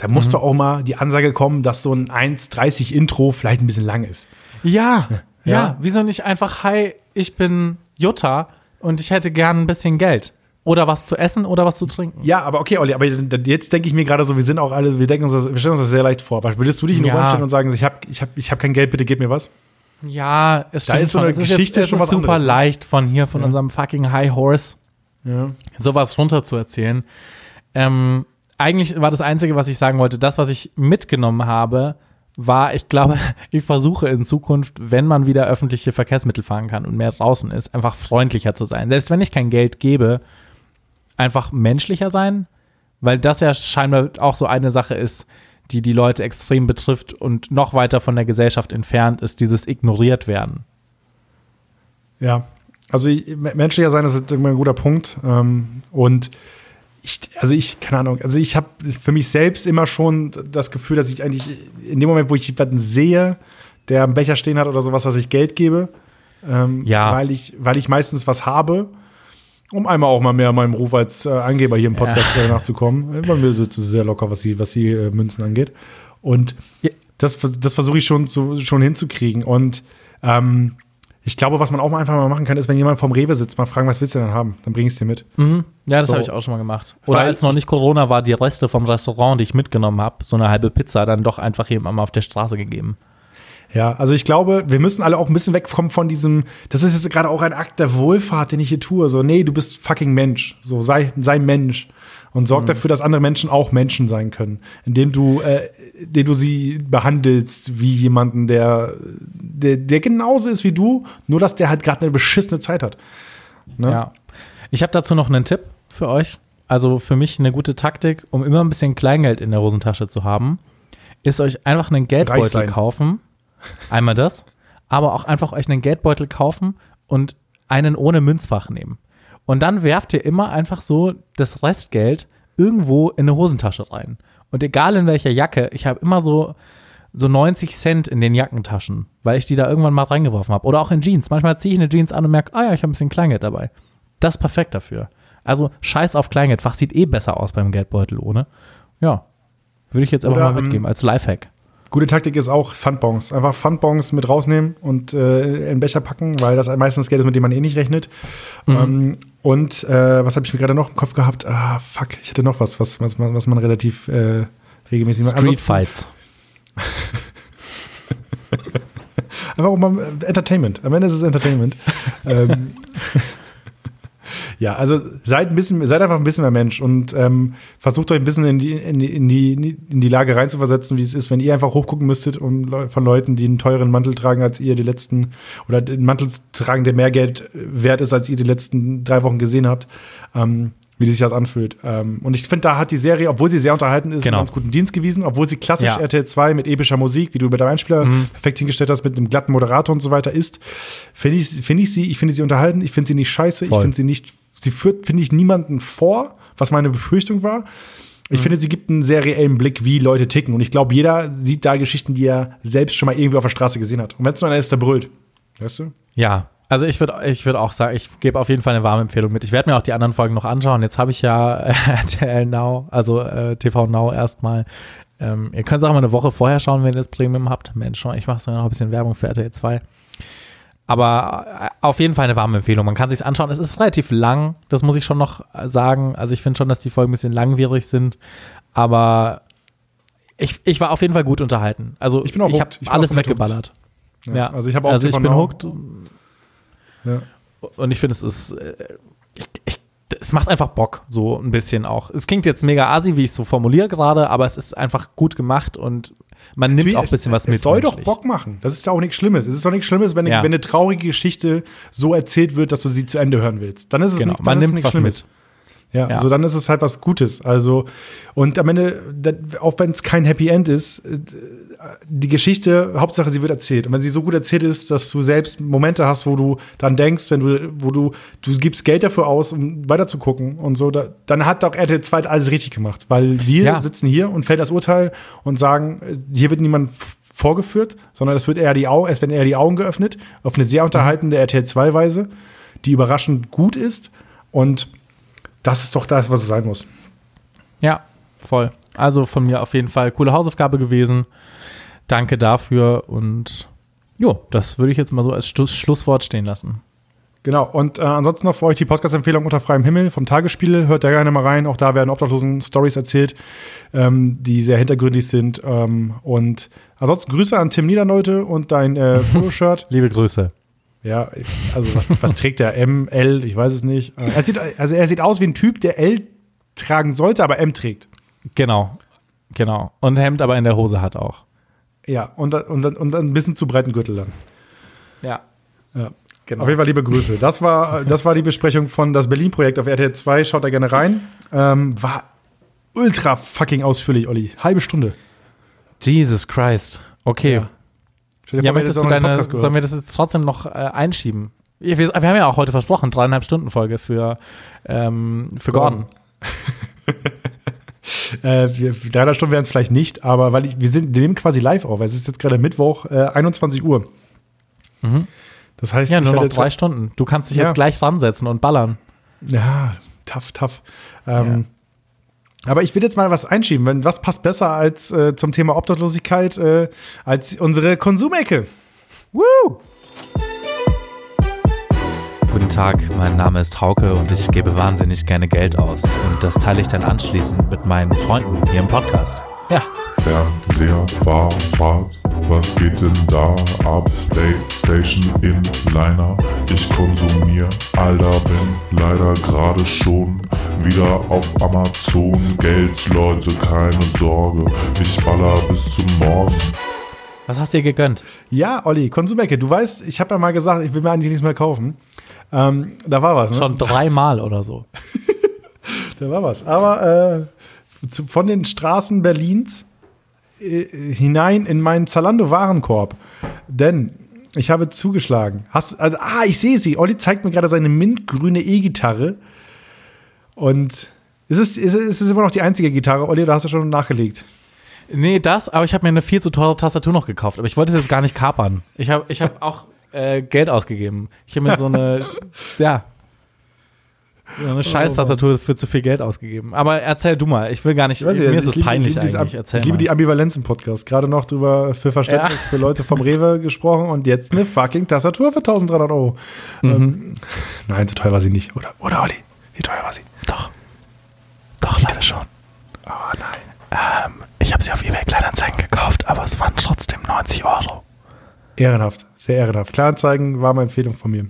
Da muss mhm. doch auch mal die Ansage kommen, dass so ein eins dreißig Intro vielleicht ein bisschen lang ist. Ja, ja, ja. Wieso nicht einfach, hi, ich bin Jutta und ich hätte gern ein bisschen Geld. Oder was zu essen oder was zu trinken. Ja, aber okay, Olli, aber jetzt denke ich mir gerade so, wir sind auch alle, wir denken uns das, wir stellen uns das sehr leicht vor. Aber würdest du dich in ja. U-Bahn stellen und sagen, ich habe ich hab, ich hab kein Geld, bitte gib mir was? Ja, es stimmt da ist so eine schon. Geschichte es ist, jetzt, schon es ist was super anderes. Leicht von hier, von ja. unserem fucking High Horse, ja. sowas runter zu erzählen. Ähm, eigentlich war das Einzige, was ich sagen wollte, das, was ich mitgenommen habe, war, ich glaube, ich versuche in Zukunft, wenn man wieder öffentliche Verkehrsmittel fahren kann und mehr draußen ist, einfach freundlicher zu sein. Selbst wenn ich kein Geld gebe, einfach menschlicher sein, weil das ja scheinbar auch so eine Sache ist, die die Leute extrem betrifft und noch weiter von der Gesellschaft entfernt ist, dieses ignoriert werden. Ja, also menschlicher sein ist immer ein guter Punkt. Und Ich, also ich, keine Ahnung, also ich habe für mich selbst immer schon das Gefühl, dass ich eigentlich in dem Moment, wo ich jemanden sehe, der einen Becher stehen hat oder sowas, dass ich Geld gebe, ähm, ja. weil ich, weil ich meistens was habe, um einmal auch mal mehr meinem Ruf als äh, Angeber hier im Podcast ja. nachzukommen. Bei mir sitzt es sehr locker, was die, was die äh, Münzen angeht. Und ja. das, das versuche ich schon, zu, schon hinzukriegen. Und ähm, ich glaube, was man auch mal einfach mal machen kann, ist, wenn jemand vorm Rewe sitzt, mal fragen, was willst du denn haben? Dann bring ich es dir mit. Mhm. Ja, das so. Habe ich auch schon mal gemacht. Oder weil als noch nicht Corona war, die Reste vom Restaurant, die ich mitgenommen habe, so eine halbe Pizza, dann doch einfach jemandem auf der Straße gegeben. Ja, also ich glaube, wir müssen alle auch ein bisschen wegkommen von diesem, das ist jetzt gerade auch ein Akt der Wohlfahrt, den ich hier tue. So, nee, du bist fucking Mensch. So, sei, sei Mensch. Und sorg mhm. dafür, dass andere Menschen auch Menschen sein können, indem du, äh, indem du sie behandelst wie jemanden, der, der, der genauso ist wie du, nur dass der halt gerade eine beschissene Zeit hat. Ne? Ja. Ich habe dazu noch einen Tipp für euch. Also für mich eine gute Taktik, um immer ein bisschen Kleingeld in der Hosentasche zu haben, ist euch einfach einen Geldbeutel kaufen. Einmal das, aber auch einfach euch einen Geldbeutel kaufen und einen ohne Münzfach nehmen. Und dann werft ihr immer einfach so das Restgeld irgendwo in eine Hosentasche rein. Und egal in welcher Jacke, ich habe immer so, so neunzig Cent in den Jackentaschen, weil ich die da irgendwann mal reingeworfen habe. Oder auch in Jeans. Manchmal ziehe ich eine Jeans an und merke, ah ja, ich habe ein bisschen Kleingeld dabei. Das ist perfekt dafür. Also scheiß auf Kleingeld. Was sieht eh besser aus beim Geldbeutel ohne? Ja, würde ich jetzt einfach Oder, mal mitgeben als Lifehack. Gute Taktik ist auch Pfandbons. Einfach Pfandbons mit rausnehmen und äh, in Becher packen, weil das meistens Geld ist, mit dem man eh nicht rechnet. Mhm. Ähm, und äh, was habe ich mir gerade noch im Kopf gehabt? Ah, fuck, ich hatte noch was, was, was, was man relativ äh, regelmäßig macht. Streetfights. Einfach auch mal Entertainment. Am Ende ist es Entertainment. ähm, ja, also seid ein bisschen, seid einfach ein bisschen mehr Mensch und ähm, versucht euch ein bisschen in die, in die, in die, in die Lage reinzuversetzen, wie es ist, wenn ihr einfach hochgucken müsstet und Le- von Leuten, die einen teuren Mantel tragen als ihr die letzten, oder den Mantel tragen, der mehr Geld wert ist, als ihr die letzten drei Wochen gesehen habt, ähm, wie sich das anfühlt. Ähm, und ich finde, da hat die Serie, obwohl sie sehr unterhalten ist, genau. einen ganz guten Dienst gewiesen, obwohl sie klassisch ja. R T L zwei mit epischer Musik, wie du bei deinem Einspieler mhm. perfekt hingestellt hast, mit einem glatten Moderator und so weiter ist, finde ich, finde ich sie, ich finde sie unterhalten, ich finde sie nicht scheiße, Voll. ich finde sie nicht Sie führt, finde ich, niemanden vor, was meine Befürchtung war. Ich mhm. finde, sie gibt einen sehr reellen Blick, wie Leute ticken. Und ich glaube, jeder sieht da Geschichten, die er selbst schon mal irgendwie auf der Straße gesehen hat. Und wenn es nur einer ist, der brüllt. Weißt du? Ja, also ich würde ich würd auch sagen, ich gebe auf jeden Fall eine warme Empfehlung mit. Ich werde mir auch die anderen Folgen noch anschauen. Jetzt habe ich ja R T L Now, also äh, T V Now erstmal. Ähm, ihr könnt es auch mal eine Woche vorher schauen, wenn ihr das Premium habt. Mensch, ich mache noch ein bisschen Werbung für R T L zwei. Aber auf jeden Fall eine warme Empfehlung. Man kann sich's anschauen. Es ist relativ lang. Das muss ich schon noch sagen. Also ich finde schon, dass die Folgen ein bisschen langwierig sind. Aber ich, ich war auf jeden Fall gut unterhalten. Also ich bin auch ich habe alles weggeballert. Ja, ja. Also ich habe auch Also ich bin hooked. Ja. Und ich finde, es ist ich, ich, es macht einfach Bock, so ein bisschen auch. Es klingt jetzt mega asi, wie ich es so formuliere gerade, aber es ist einfach gut gemacht und man Natürlich, nimmt auch ein bisschen was es, mit. Es soll menschlich. doch Bock machen. Das ist ja auch nichts Schlimmes. Es ist doch nichts Schlimmes, wenn, ja. wenn eine traurige Geschichte so erzählt wird, dass du sie zu Ende hören willst. Dann ist es genau. nicht, dann man ist nimmt nichts was Schlimmes. Mit. Ja, ja. Also dann ist es halt was Gutes. Also, und am Ende, auch wenn es kein Happy End ist, die Geschichte, Hauptsache sie wird erzählt. Und wenn sie so gut erzählt ist, dass du selbst Momente hast, wo du dann denkst, wenn du, wo du, du gibst Geld dafür aus, um weiterzugucken und so, da, dann hat doch R T L zwei alles richtig gemacht. Weil wir ja. sitzen hier und fällt das Urteil und sagen, hier wird niemand vorgeführt, sondern es wird eher die Augen, es werden eher die Augen geöffnet, auf eine sehr unterhaltende R T L zwei Weise, die überraschend gut ist. Und das ist doch das, was es sein muss. Ja, voll. Also von mir auf jeden Fall coole Hausaufgabe gewesen. Danke dafür und jo, das würde ich jetzt mal so als Schluss- Schlusswort stehen lassen. Genau, und äh, ansonsten noch für euch die Podcast-Empfehlung Unter freiem Himmel vom Tagesspiegel. Hört da gerne mal rein. Auch da werden obdachlosen Stories erzählt, ähm, die sehr hintergründig sind. Ähm, und ansonsten Grüße an Tim Niedernolte und dein äh, Polo-Shirt. Liebe Grüße. Ja, also was, was trägt der? M, L, ich weiß es nicht. Äh, er sieht, also er sieht aus wie ein Typ, der L tragen sollte, aber M trägt. Genau, genau. Und Hemd aber in der Hose hat auch. Ja, und, und, und ein bisschen zu breiten Gürtel dann. Ja. ja. Genau. Auf jeden Fall liebe Grüße. Das war, das war die Besprechung von das Berlin-Projekt auf R T L zwei. Schaut da gerne rein. Ähm, war ultra fucking ausführlich, Olli. Halbe Stunde. Jesus Christ. Okay. Ja, vor, ja möchtest du deine, sollen wir das jetzt trotzdem noch äh, einschieben? Wir, wir haben ja auch heute versprochen, dreieinhalb Stunden Folge für, ähm, für Gordon. Gordon. Äh, dreihundert Stunden wären es vielleicht nicht, aber weil ich, wir, sind, wir nehmen quasi live auf. Es ist jetzt gerade Mittwoch, äh, einundzwanzig Uhr. Mhm. Das heißt, ja, nur noch drei Stunden. Du kannst dich ja. jetzt gleich ransetzen und ballern. Ja, tough, tough. Ähm, ja. Aber ich will jetzt mal was einschieben. Wenn, was passt besser als äh, zum Thema Obdachlosigkeit äh, als unsere Konsumecke? Woo! Guten Tag, mein Name ist Hauke und ich gebe wahnsinnig gerne Geld aus. Und das teile ich dann anschließend mit meinen Freunden hier im Podcast. Ja. Fernseher, Fahrrad, was geht denn da ab? Playstation im Liner, ich konsumiere, Alter, bin leider gerade schon wieder auf Amazon. Geld, Leute, keine Sorge, ich baller bis zum Morgen. Was hast du dir gegönnt? Ja, Olli, Konsumecke, du weißt, ich habe ja mal gesagt, ich will mir eigentlich nichts mehr kaufen. Ähm, da war was, ne? Schon dreimal oder so. Da war was. Aber äh, zu, von den Straßen Berlins äh, hinein in meinen Zalando-Warenkorb. Denn ich habe zugeschlagen. Hast, also, ah, ich sehe sie. Olli zeigt mir gerade seine mintgrüne E-Gitarre. Und es ist, es ist immer noch die einzige Gitarre. Olli, da hast du schon nachgelegt. Nee, das, aber ich habe mir eine viel zu teure Tastatur noch gekauft. Aber ich wollte es jetzt gar nicht kapern. Ich habe ich hab auch äh, Geld ausgegeben. Ich habe mir so eine, ja, so eine Scheiß-Tastatur für zu viel Geld ausgegeben. Aber erzähl du mal. Ich will gar nicht, ich weiß mir ja, ist es peinlich liebe, ich eigentlich. Ab, ich liebe die Ambivalenz im Podcast. Gerade noch drüber für Verständnis ja. für Leute vom Rewe gesprochen und jetzt eine fucking Tastatur für dreizehnhundert Euro. Mhm. Ähm, nein, so teuer war sie nicht. Oder, oder Olli, wie teuer war sie? Doch. Doch, leider schon. Oh nein. Ähm, ich habe sie auf eBay Kleinanzeigen gekauft, aber es waren trotzdem neunzig Euro. Ehrenhaft, sehr ehrenhaft. Kleinanzeigen war meine Empfehlung von mir.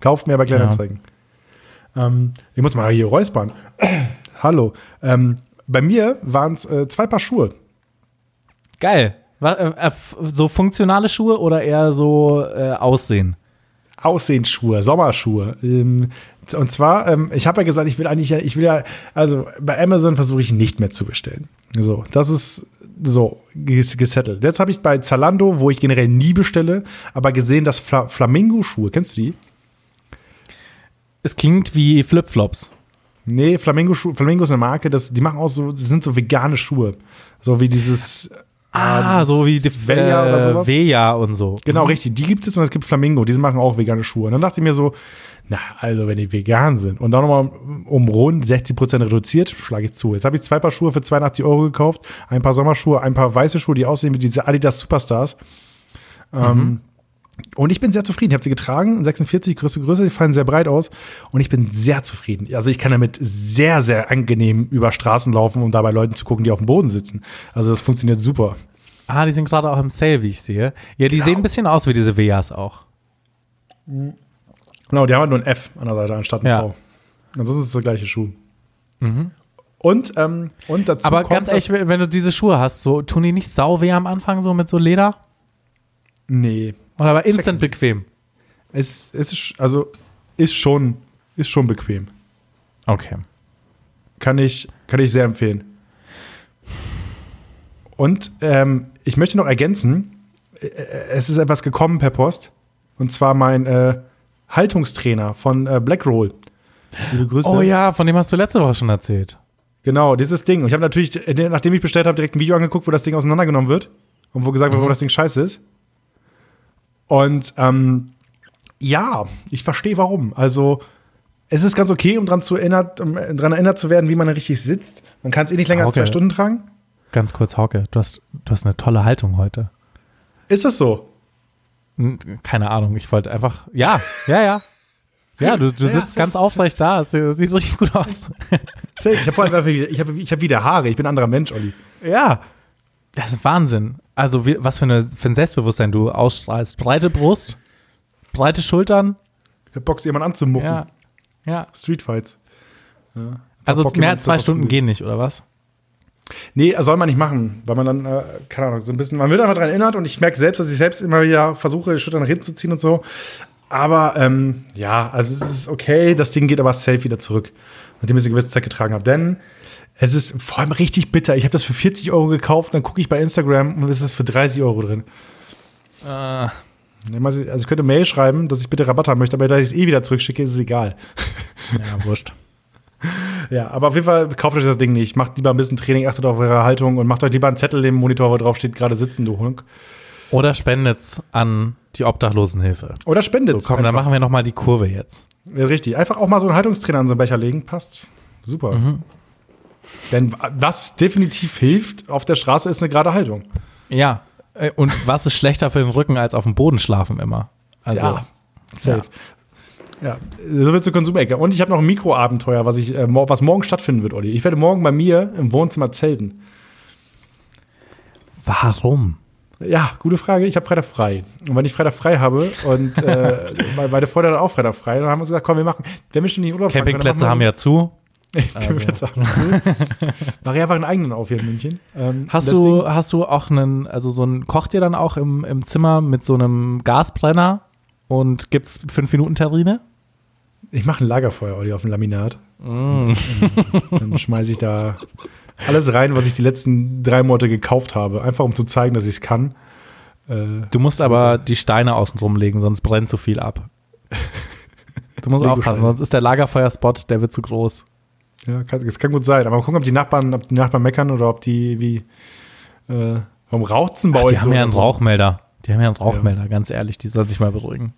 Kauft mir aber Kleinanzeigen. Ja. Ähm, ich muss mal hier räuspern. Hallo. Ähm, bei mir waren es äh, zwei Paar Schuhe. Geil. War, äh, so funktionale Schuhe oder eher so äh, Aussehen? Aussehensschuhe, Sommerschuhe. Ähm, Und zwar, ähm, ich habe ja gesagt, ich will eigentlich, ich will ja, also bei Amazon versuche ich nicht mehr zu bestellen. So, das ist so gesettelt. Jetzt habe ich bei Zalando, wo ich generell nie bestelle, aber gesehen, dass Fla- Flamingo-Schuhe, kennst du die? Es klingt wie Flipflops. Nee, Flamingo-Schuhe, Flamingo ist eine Marke, das, die machen auch so, das sind so vegane Schuhe. So wie dieses. Ah, ah so wie die Veja oder sowas. Veja und so. Genau, mhm. richtig. Die gibt es und es gibt Flamingo. Die machen auch vegane Schuhe. Und dann dachte ich mir so, na, also wenn die vegan sind und dann nochmal um rund sechzig Prozent reduziert, schlage ich zu. Jetzt habe ich zwei Paar Schuhe für zweiundachtzig Euro gekauft, ein paar Sommerschuhe, ein paar weiße Schuhe, die aussehen wie diese Adidas Superstars. Mhm. Ähm, und ich bin sehr zufrieden. Ich habe sie getragen, sechsundvierzig, größte Größe, die fallen sehr breit aus und ich bin sehr zufrieden. Also ich kann damit sehr, sehr angenehm über Straßen laufen, um dabei Leuten zu gucken, die auf dem Boden sitzen. Also das funktioniert super. Ah, die sind gerade auch im Sale, wie ich sehe. Ja, die genau. sehen ein bisschen aus wie diese Vejas auch. Mhm. Genau, die haben halt nur ein F an der Seite anstatt ein ja. V. Ansonsten ist es der gleiche Schuh. Mhm. Und, ähm, und dazu aber kommt ganz ehrlich, wenn du diese Schuhe hast, so tun die nicht sau weh am Anfang so mit so Leder? Nee. Oder aber instant bequem? Es, es ist, also, ist schon, ist schon bequem. Okay. Kann ich, kann ich sehr empfehlen. Und ähm, ich möchte noch ergänzen, es ist etwas gekommen per Post. Und zwar mein äh, Haltungstrainer von äh, Blackroll. Liebe Grüße. Oh ja, von dem hast du letzte Woche schon erzählt. Genau, dieses Ding. Und ich habe natürlich, nachdem ich bestellt habe, direkt ein Video angeguckt, wo das Ding auseinandergenommen wird und wo gesagt wird, mhm. wo das Ding scheiße ist. Und ähm, ja, ich verstehe warum. Also es ist ganz okay, um dran zu erinnert, um dran erinnert zu werden, wie man richtig sitzt. Man kann es eh nicht länger Hauke, als zwei Stunden tragen. Ganz kurz, Hauke, du hast, du hast eine tolle Haltung heute. Ist das so? Keine Ahnung, ich wollte einfach, ja, ja, ja. Ja, du, du sitzt ja, ganz aufrecht da, das sieht richtig gut aus. Ich habe hab wieder Haare, ich bin ein anderer Mensch, Olli. Ja, das ist Wahnsinn. Also wie, was für, eine, für ein Selbstbewusstsein du ausstrahlst. Breite Brust, breite Schultern. Ich hab Bock, jemanden anzumucken. Ja, ja. Streetfights. Ja. Also Bock, mehr als zwei Stunden gehen nicht, oder was? Nee, soll man nicht machen, weil man dann, äh, keine Ahnung, so ein bisschen, man wird einfach dran erinnert und ich merke selbst, dass ich selbst immer wieder versuche, die Schultern nach hinten zu ziehen und so. Aber, ähm, ja, also es ist okay, das Ding geht aber safe wieder zurück, nachdem ich es eine gewisse Zeit getragen habe. Denn es ist vor allem richtig bitter. Ich habe das für vierzig Euro gekauft, dann gucke ich bei Instagram und es ist für dreißig Euro drin. Äh. Also ich könnte Mail schreiben, dass ich bitte Rabatt haben möchte, aber da ich es eh wieder zurückschicke, ist es egal. Ja, wurscht. Ja, aber auf jeden Fall kauft euch das Ding nicht. Macht lieber ein bisschen Training, achtet auf eure Haltung und macht euch lieber einen Zettel im Monitor, wo drauf steht, gerade sitzen, du Hunk. Oder spendet's an die Obdachlosenhilfe. Oder spendet's. So, komm, dann machen wir nochmal die Kurve jetzt. Ja, richtig. Einfach auch mal so einen Haltungstrainer an so einen Becher legen. Passt. Super. Mhm. Denn was definitiv hilft auf der Straße, ist eine gerade Haltung. Ja. Und was ist schlechter für den Rücken als auf dem Boden schlafen immer? Also, ja. Safe. Ja. Ja, so wird zur Konsumecke. Und ich habe noch ein Mikroabenteuer, was ich, äh, was morgen stattfinden wird, Olli. Ich werde morgen bei mir im Wohnzimmer zelten. Warum? Ja, gute Frage. Ich habe Freitag frei. Und wenn ich Freitag frei habe und äh, meine Freunde dann auch Freitag frei, dann haben wir uns gesagt, komm, wir machen, wenn wir schon nicht Urlaub fahren, Campingplätze haben ja zu. Campingplätze haben zu. Mach ich einfach einen eigenen auf hier in München. Ähm, hast du, hast du auch einen, also so einen, kocht ihr dann auch im, im Zimmer mit so einem Gasbrenner und gibt's fünf Minuten Terrine? Ich mache ein Lagerfeuer, Olli, auf dem Laminat. Mm. Dann schmeiße ich da alles rein, was ich die letzten drei Monate gekauft habe. Einfach, um zu zeigen, dass ich es kann. Äh, du musst aber die Steine außenrum legen, sonst brennt zu viel ab. Du musst aufpassen, sonst ist der Lagerfeuerspot, der wird zu groß. Ja, kann, das kann gut sein. Aber mal gucken, ob die Nachbarn, ob die Nachbarn meckern oder ob die wie, äh, warum raucht's bei euch so? Die haben ja einen Rauchmelder. Die haben ja einen Rauchmelder, ja. Ganz ehrlich, die sollen sich mal beruhigen.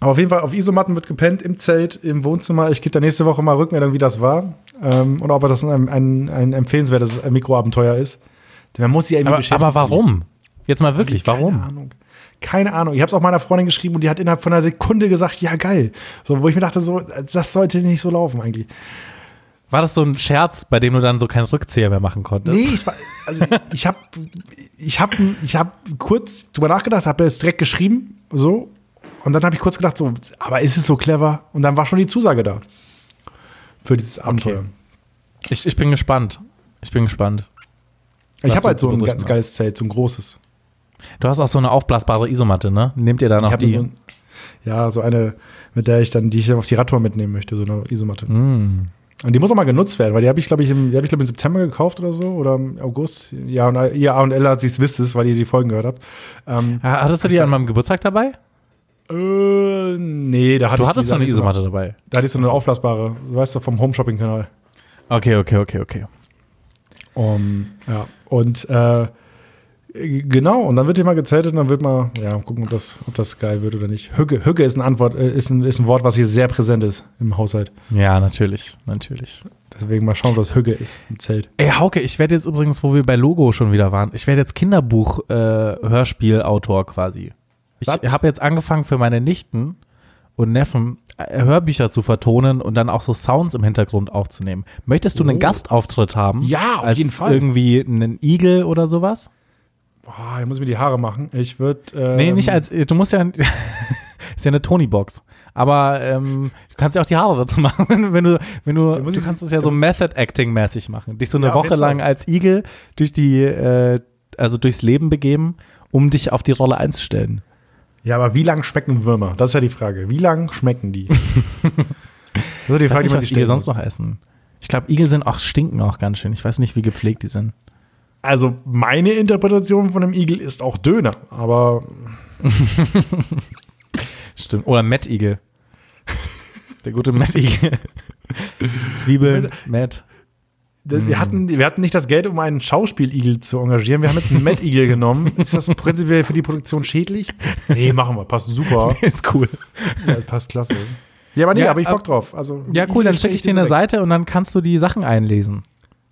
Aber auf jeden Fall, auf Isomatten wird gepennt, im Zelt, im Wohnzimmer. Ich gebe da nächste Woche mal Rückmeldung, wie das war. Ähm, oder ob das ein, ein, ein empfehlenswertes Mikroabenteuer ist. Denn man muss sich ja irgendwie aber, beschäftigen. Aber warum? Jetzt mal wirklich, keine warum? Keine Ahnung. Keine Ahnung. Ich habe es auch meiner Freundin geschrieben und die hat innerhalb von einer Sekunde gesagt, ja geil. So, wo ich mir dachte, so, das sollte nicht so laufen eigentlich. War das so ein Scherz, bei dem du dann so keinen Rückzieher mehr machen konntest? Nee, ich war, also ich habe ich hab, ich hab kurz drüber nachgedacht, habe es direkt geschrieben, so. Und dann habe ich kurz gedacht, so, aber ist es so clever? Und dann war schon die Zusage da für dieses Abenteuer. Okay. Ich, ich bin gespannt. Ich bin gespannt. Ich habe halt so ein ganz geiles Zelt, so ein großes. Du hast auch so eine aufblasbare Isomatte, ne? Nehmt ihr da noch die? So ein, ja, so eine, mit der ich dann, die ich dann auf die Radtour mitnehmen möchte, so eine Isomatte. Mm. Und die muss auch mal genutzt werden, weil die habe ich, glaube ich, im, die hab ich, glaub, im September gekauft oder so, oder im August. Ja, und ihr A und L, als ihr es wisst, weil ihr die Folgen gehört habt. Ähm, ja, hattest du die an meinem Geburtstag dabei? Äh, nee, da hatte du ich hattest so eine Isomatte dabei. Da hattest du eine aufblasbare, weißt du, vom Home-Shopping-Kanal. Okay, okay, okay, okay. Um, ja, und äh, genau, und dann wird hier mal gezeltet und dann wird mal, ja, gucken, ob das, ob das geil wird oder nicht. Hücke, Hücke ist, eine Antwort, ist, ein, ist ein Wort, was hier sehr präsent ist im Haushalt. Ja, natürlich, natürlich. Deswegen mal schauen, was Hücke ist im Zelt. Ey, Hauke, ich werde jetzt übrigens, wo wir bei Logo schon wieder waren, ich werde jetzt Kinderbuch-Hörspielautor äh, quasi. Ich habe jetzt angefangen, für meine Nichten und Neffen Hörbücher zu vertonen und dann auch so Sounds im Hintergrund aufzunehmen. Möchtest du oh. einen Gastauftritt haben? Ja, auf als jeden Fall. Irgendwie einen Igel oder sowas? Boah, ich muss mir die Haare machen. Ich würde ähm Nee, nicht als, du musst ja, ist ja eine Tony-Box. Aber ähm, du kannst ja auch die Haare dazu machen, wenn du, wenn du, du ich, kannst es ja so Method-Acting-mäßig machen. Dich so eine ja, Woche lang als Igel durch die, äh, also durchs Leben begeben, um dich auf die Rolle einzustellen. Ja, aber wie lang schmecken Würmer? Das ist ja die Frage. Wie lang schmecken die? Das ist die Frage, die man sich Igel sonst noch essen. Ich glaube, Igel sind auch, stinken auch ganz schön. Ich weiß nicht, wie gepflegt die sind. Also meine Interpretation von einem Igel ist auch Döner, aber stimmt. Oder Mettigel. Der gute Mettigel. Zwiebeln, Mett. Wir hatten, wir hatten nicht das Geld, um einen Schauspieligel zu engagieren. Wir haben jetzt einen Mettigel genommen. Ist das prinzipiell für die Produktion schädlich? Nee, machen wir. Passt super. Nee, ist cool. Ja, passt klasse. Ja, aber nee, ja, aber ich Bock drauf. Also, ja, cool, dann stecke ich dir eine Seite und dann kannst du die Sachen einlesen.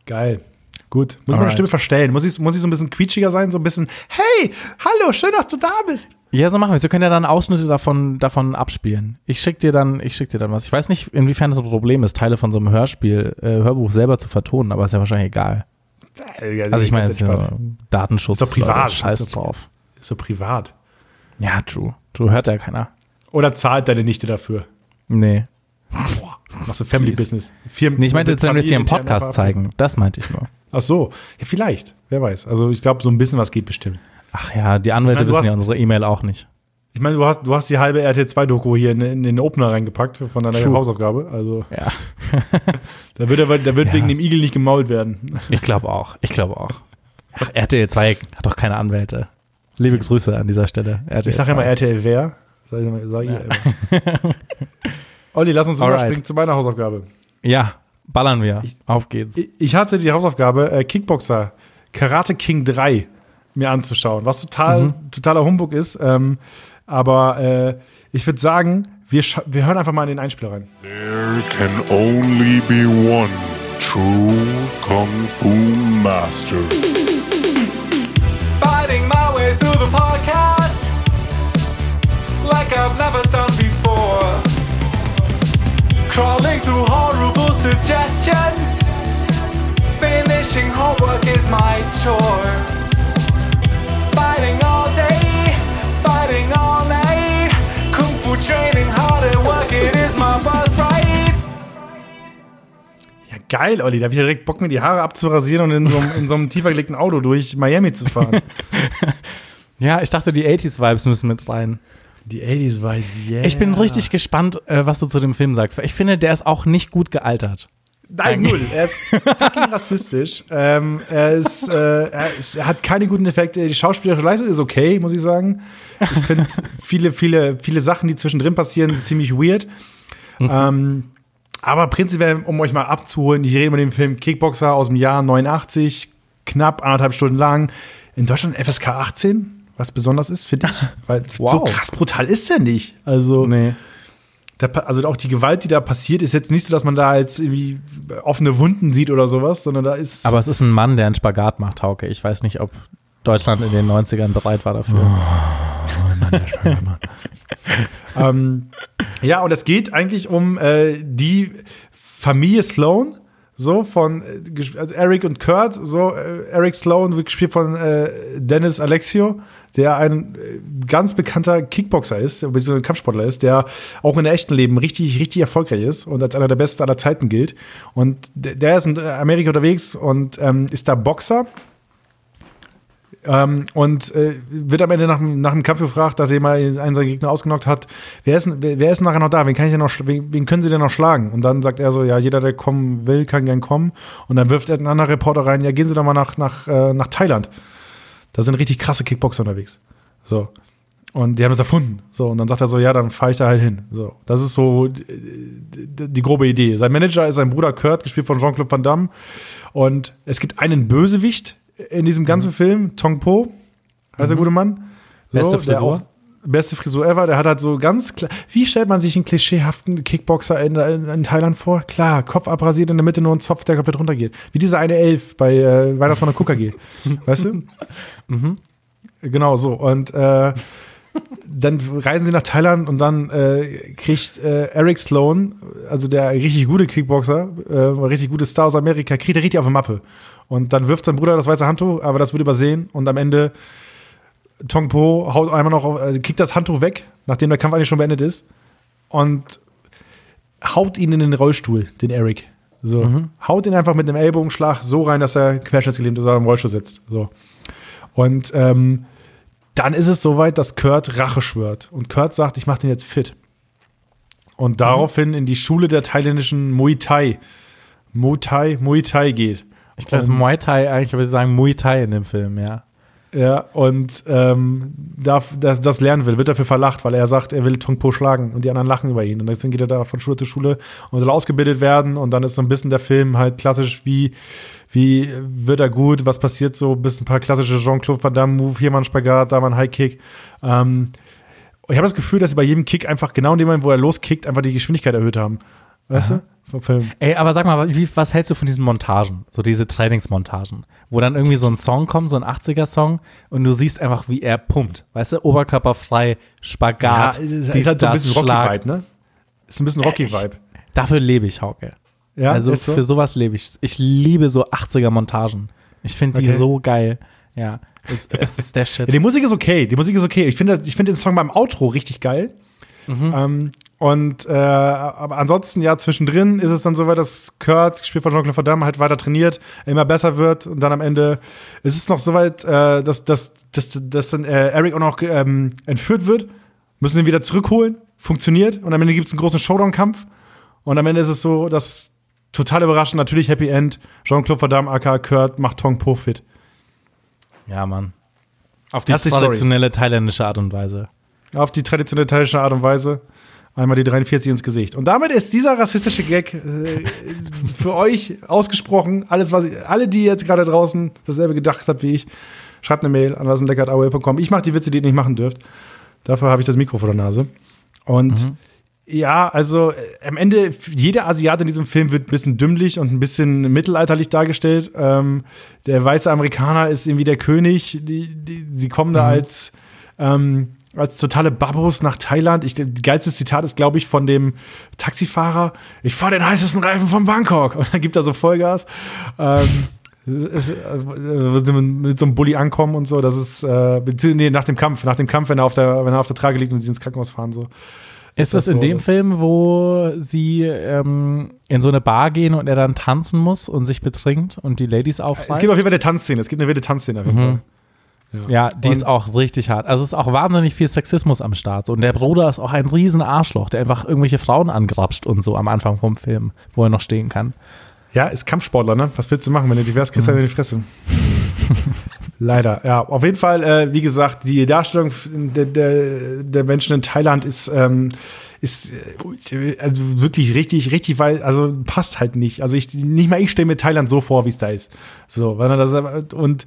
Geil. Gut. Muss Alright. meine Stimme verstellen. Muss ich, muss ich so ein bisschen quietschiger sein? So ein bisschen, hey, hallo, schön, dass du da bist. Ja, so machen wir es. Wir können ja dann Ausschnitte davon, davon abspielen. Ich schick dir dann, ich schick dir dann was. Ich weiß nicht, inwiefern das ein Problem ist, Teile von so einem Hörspiel, äh, Hörbuch selber zu vertonen, aber ist ja wahrscheinlich egal. Ja, also ich meine, Datenschutz. Ist doch privat. Scheiß drauf. Ist doch privat. Ja, true. True, hört ja keiner. Oder zahlt deine Nichte dafür? Nee. Boah, machst du Family Business. Firmen- nee, ich meinte, jetzt sollen wir jetzt hier im Podcast zeigen. Das meinte ich nur. Ach so, ja, vielleicht, wer weiß. Also ich glaube, so ein bisschen was geht bestimmt. Ach ja, die Anwälte ich mein, wissen hast, ja unsere E-Mail auch nicht. Ich meine, du hast, du hast die halbe R T L zwei Doku hier in, in den Opener reingepackt von deiner True. Hausaufgabe. Also ja. Da wird, aber, da wird ja. wegen dem Igel nicht gemault werden. Ich glaube auch, ich glaube auch. Ach, R T L zwei hat doch keine Anwälte. Liebe ja. Grüße an dieser Stelle. R T L ich sage ja mal R T L wer. Sag, sag ja. ihr immer. Olli, lass uns überspringen zu meiner Hausaufgabe. Ja. Ballern wir. Ich, Auf geht's. Ich, ich hatte die Hausaufgabe, äh, Kickboxer, Karate King drei mir anzuschauen, was total mhm. totaler Humbug ist. Ähm, aber äh, ich würde sagen, wir, scha- wir hören einfach mal in den Einspieler rein. There can only be one true Kung Fu Master. Fighting my way through the podcast like I've never done before. Crawling through horrible suggestions. Finishing homework is my chore. Fighting all day, fighting all night. Kung Fu training, hard at work, it is my birthright. Ja, geil, Olli, da hab ich ja direkt Bock, mir die Haare abzurasieren und in so, in so einem tiefer gelegten Auto durch Miami zu fahren. Ja, ich dachte, die achtziger-Vibes müssen mit rein. Die achtziger-Vibes, yeah. Ich bin richtig gespannt, was du zu dem Film sagst, weil ich finde, der ist auch nicht gut gealtert. Nein, null. Er ist fucking rassistisch. Ähm, er, ist, äh, er ist, er hat keine guten Effekte. Die schauspielerische Leistung ist okay, muss ich sagen. Ich finde viele, viele, viele Sachen, die zwischendrin passieren, ziemlich weird. Mhm. Ähm, Aber prinzipiell, um euch mal abzuholen, ich rede über den Film Kickboxer aus dem Jahr neunundachtzig, knapp anderthalb Stunden lang. In Deutschland F S K achtzehn, was besonders ist, finde ich. Weil wow. So krass brutal ist der nicht. Also, nee. Da, also auch die Gewalt, die da passiert, ist jetzt nicht so, dass man da jetzt irgendwie offene Wunden sieht oder sowas, sondern da ist. Aber es ist ein Mann, der einen Spagat macht, Hauke. Ich weiß nicht, ob Deutschland in den neunzigern bereit war dafür. Oh, Mann, der Spagat macht. ähm, ja, und es geht eigentlich um äh, die Familie Sloan, so von also Eric und Kurt, so äh, Eric Sloan, gespielt von äh, Dennis Alexio, der ein äh, ganz bekannter Kickboxer ist, beziehungsweise Kampfsportler ist, der auch in der echten Leben richtig, richtig erfolgreich ist und als einer der besten aller Zeiten gilt. Und der, der ist in Amerika unterwegs und ähm, ist da Boxer. Ähm, und äh, wird am Ende nach, nach dem Kampf gefragt, nachdem er einen seiner Gegner ausgenockt hat, wer ist, wer, wer ist nachher noch da? Wen, kann ich denn noch, wen, wen können sie denn noch schlagen? Und dann sagt er so, ja, jeder, der kommen will, kann gern kommen. Und dann wirft er einen anderen Reporter rein, ja, gehen Sie doch mal nach, nach, äh, nach Thailand. Da sind richtig krasse Kickboxer unterwegs. So. Und die haben es erfunden. So, und dann sagt er so, ja, dann fahre ich da halt hin. So. Das ist so die, die grobe Idee. Sein Manager ist sein Bruder Kurt, gespielt von Jean-Claude Van Damme. Und es gibt einen Bösewicht in diesem ganzen mhm. Film, Tong Po, heißt mhm. der gute Mann. So, beste Frisur. Auch, beste Frisur ever. Der hat halt so ganz klar. Wie stellt man sich einen klischeehaften Kickboxer in, in, in Thailand vor? Klar, Kopf abrasiert, in der Mitte nur ein Zopf, der komplett runtergeht. Wie dieser eine Elf bei äh, Weihnachtsmann und Kuckergeh. Weißt du? Mhm. Genau so. Und äh, dann reisen sie nach Thailand und dann äh, kriegt äh, Eric Sloan, also der richtig gute Kickboxer, äh, richtig gute Star aus Amerika, kriegt er richtig auf die Mappe. Und dann wirft sein Bruder das weiße Handtuch, aber das wird übersehen. Und am Ende Tong Po haut einmal noch auf, also kickt das Handtuch weg, nachdem der Kampf eigentlich schon beendet ist. Und haut ihn in den Rollstuhl, den Eric. So. Mhm. Haut ihn einfach mit einem Ellbogenschlag so rein, dass er querschnittsgelähmt ist oder im Rollstuhl sitzt. So. Und ähm, dann ist es soweit, dass Kurt Rache schwört. Und Kurt sagt, ich mach den jetzt fit. Und mhm. daraufhin in die Schule der thailändischen Muay Thai. Muay Thai, Muay Thai geht. Ich glaube, es ist Muay Thai, eigentlich würde ich sagen Muay Thai in dem Film, ja. Ja, und ähm, darf, das, das lernen will, wird dafür verlacht, weil er sagt, er will Tong Po schlagen und die anderen lachen über ihn. Und deswegen geht er da von Schule zu Schule und soll ausgebildet werden. Und dann ist so ein bisschen der Film halt klassisch, wie, wie wird er gut, was passiert so, ein bisschen ein paar klassische Jean-Claude Van Damme-Move, hier mal ein Spagat, da mal ein High-Kick. Ähm, ich habe das Gefühl, dass sie bei jedem Kick einfach genau in dem Moment, wo er loskickt, einfach die Geschwindigkeit erhöht haben. Weißt Aha. du? Film. Ey, aber sag mal, wie, was hältst du von diesen Montagen? So diese Trainingsmontagen, wo dann irgendwie so ein Song kommt, so ein achtziger-Song und du siehst einfach, wie er pumpt. Weißt du, oberkörperfrei, Spagat, ja, ist, dies, ist halt so ein bisschen Rocky-Vibe, ne? Ist ein bisschen Rocky-Vibe. Äh, dafür lebe ich, Hauke. Ja, also so? Für sowas lebe ich. Ich liebe so achtziger-Montagen. Ich finde die okay. so geil. Ja, es, es ist der Shit. Ja, die Musik ist okay, die Musik ist okay. Ich finde ich find den Song beim Outro richtig geil. Mhm. Ähm, und äh, aber ansonsten, ja, zwischendrin ist es dann so weit, dass Kurt, gespielt von Jean-Claude Van Damme, halt weiter trainiert, immer besser wird und dann am Ende ist es noch so weit, äh, dass, dass, dass, dass dann äh, Eric auch noch ähm, entführt wird, müssen ihn wieder zurückholen, funktioniert und am Ende gibt es einen großen Showdown-Kampf und am Ende ist es so, dass total überraschend, natürlich Happy End, Jean-Claude Van Damme aka Kurt macht Tong Po fit. Ja, Mann. Auf die traditionelle thailändische Art und Weise. Auf die traditionelle thailändische Art und Weise. Einmal die dreiundvierzig ins Gesicht. Und damit ist dieser rassistische Gag äh, für euch ausgesprochen. Alles, was ich, alle, die jetzt gerade draußen dasselbe gedacht habt wie ich, schreibt eine Mail an lasenleckert punkt a o l punkt com. Ich mache die Witze, die ihr nicht machen dürft. Dafür habe ich das Mikro vor der Nase. Und mhm. ja, also äh, am Ende, jeder Asiate in diesem Film wird ein bisschen dümmlich und ein bisschen mittelalterlich dargestellt. Ähm, der weiße Amerikaner ist irgendwie der König. Die, die, sie kommen mhm. da als ähm, als totale Babos nach Thailand. Ich, das geilste Zitat ist, glaube ich, von dem Taxifahrer. Ich fahre den heißesten Reifen von Bangkok. Und dann gibt er so Vollgas. Ähm, es, äh, mit so einem Bulli ankommen und so. Das ist, äh, nee, nach dem Kampf. Nach dem Kampf, wenn er auf der, wenn er auf der Trage liegt und sie ins Krankenhaus fahren. So. Ist das, das in so, dem Film, wo sie ähm, in so eine Bar gehen und er dann tanzen muss und sich betrinkt und die Ladies aufreißt? Es gibt auf jeden Fall eine Tanzszene. Es gibt eine wilde Tanzszene auf jeden Fall. Mhm. Ja, ja, die und ist auch richtig hart. Also es ist auch wahnsinnig viel Sexismus am Start. Und der Bruder ist auch ein riesen Arschloch, der einfach irgendwelche Frauen angrapscht und so am Anfang vom Film, wo er noch stehen kann. Ja, ist Kampfsportler, ne? Was willst du machen, wenn du divers kriegst, mhm. dann in die Fresse? Leider, ja. Auf jeden Fall, äh, wie gesagt, die Darstellung der, der, der Menschen in Thailand ist ähm, ist also wirklich richtig, richtig, weil, also passt halt nicht. Also ich, nicht mal ich stelle mir Thailand so vor, wie es da ist. So, weil das, und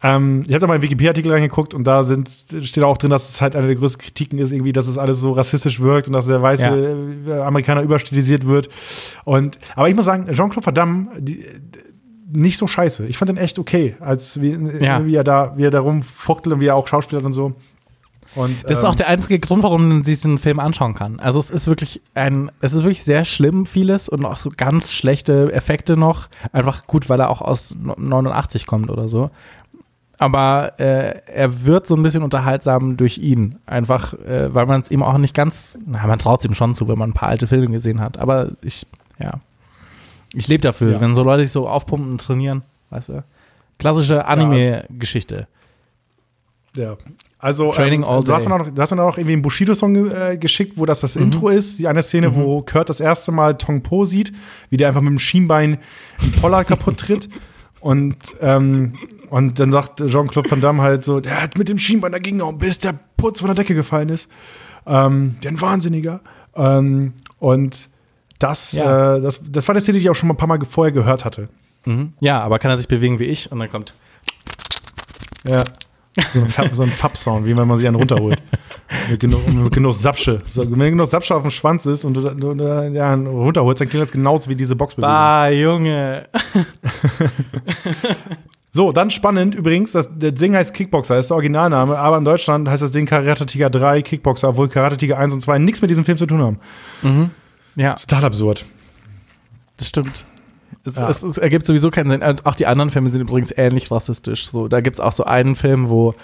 ähm, ich habe da mal einen Wikipedia-Artikel reingeguckt und da sind, steht auch drin, dass es halt eine der größten Kritiken ist, irgendwie, dass es alles so rassistisch wirkt und dass der weiße ja. Amerikaner überstilisiert wird. Und, aber ich muss sagen, Jean-Claude Van Damme, die, nicht so scheiße. Ich fand den echt okay, als wie, ja. wie er da, wie er da rumfuchtelt und wie er auch Schauspieler und so. Und, das ist ähm, auch der einzige Grund, warum man sich diesen Film anschauen kann. Also es ist wirklich ein, es ist wirklich sehr schlimm vieles und auch so ganz schlechte Effekte noch. Einfach gut, weil er auch aus neunundachtzig kommt oder so. Aber äh, er wird so ein bisschen unterhaltsam durch ihn. Einfach, äh, weil man es ihm auch nicht ganz, na, man traut es ihm schon zu, wenn man ein paar alte Filme gesehen hat. Aber ich, ja, ich lebe dafür, ja. wenn so Leute sich so aufpumpen und trainieren, weißt du. Klassische Anime-Geschichte. Ja. Also, Training ähm, all du, hast mir noch, du hast mir noch irgendwie einen Bushido-Song äh, geschickt, wo das das mhm. Intro ist. Die eine Szene, mhm. wo Kurt das erste Mal Tong Po sieht, wie der einfach mit dem Schienbein einen Poller kaputt tritt. Und, ähm, und dann sagt Jean-Claude Van Damme halt so, der hat mit dem Schienbein dagegen gehauen, bis der Putz von der Decke gefallen ist. Ähm, der ein Wahnsinniger. Ähm, und das, ja. äh, das, das war eine Szene, die ich auch schon mal ein paar Mal vorher gehört hatte. Mhm. Ja, aber kann er sich bewegen wie ich? Und dann kommt ja. so ein, so ein Papp-Sound, wie wenn man sich einen runterholt. Mit genug, mit genug Sapsche. So, wenn genug Sapsche auf dem Schwanz ist und du, du, du ja, runterholst, dann klingt das genauso wie diese Boxbewegung. Ah, Junge. So, dann spannend übrigens, das, das Ding heißt Kickboxer, das ist der Originalname, aber in Deutschland heißt das Ding Karate Tiger drei Kickboxer, obwohl Karate Tiger eins und zwei nichts mit diesem Film zu tun haben. Mhm. Ja. Total absurd. Das stimmt. Es, ja. es, es ergibt sowieso keinen Sinn. Auch die anderen Filme sind übrigens ähnlich rassistisch. So, da gibt es auch so einen Film, wo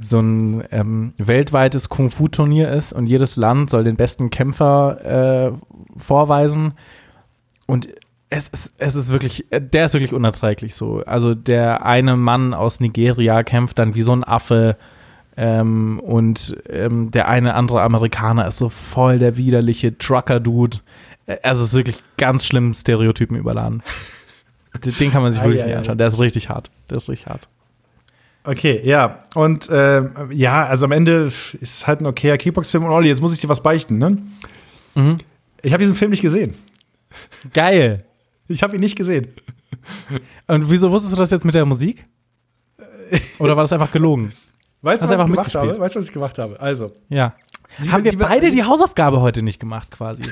so ein ähm, weltweites Kung-Fu-Turnier ist und jedes Land soll den besten Kämpfer äh, vorweisen. Und es ist, es ist wirklich, der ist wirklich unerträglich so. Also der eine Mann aus Nigeria kämpft dann wie so ein Affe. Ähm, und ähm, der eine andere Amerikaner ist so voll der widerliche Trucker-Dude. Also es ist wirklich ganz schlimm Stereotypen überladen. Den kann man sich wirklich ei, nicht ei, anschauen. Der ist richtig hart. Der ist richtig hart. Okay, ja. Und äh, ja, also am Ende ist halt ein okayer Kickbox-Film. Und Olli, jetzt muss ich dir was beichten, ne? Mhm. Ich habe diesen Film nicht gesehen. Geil. Ich habe ihn nicht gesehen. Und wieso wusstest du das jetzt mit der Musik? Oder war das einfach gelogen? Weißt du, was ich gemacht habe? Weißt du, was ich gemacht habe? Also. Ja. Liebe, Haben wir liebe, beide die Hausaufgabe heute nicht gemacht, quasi?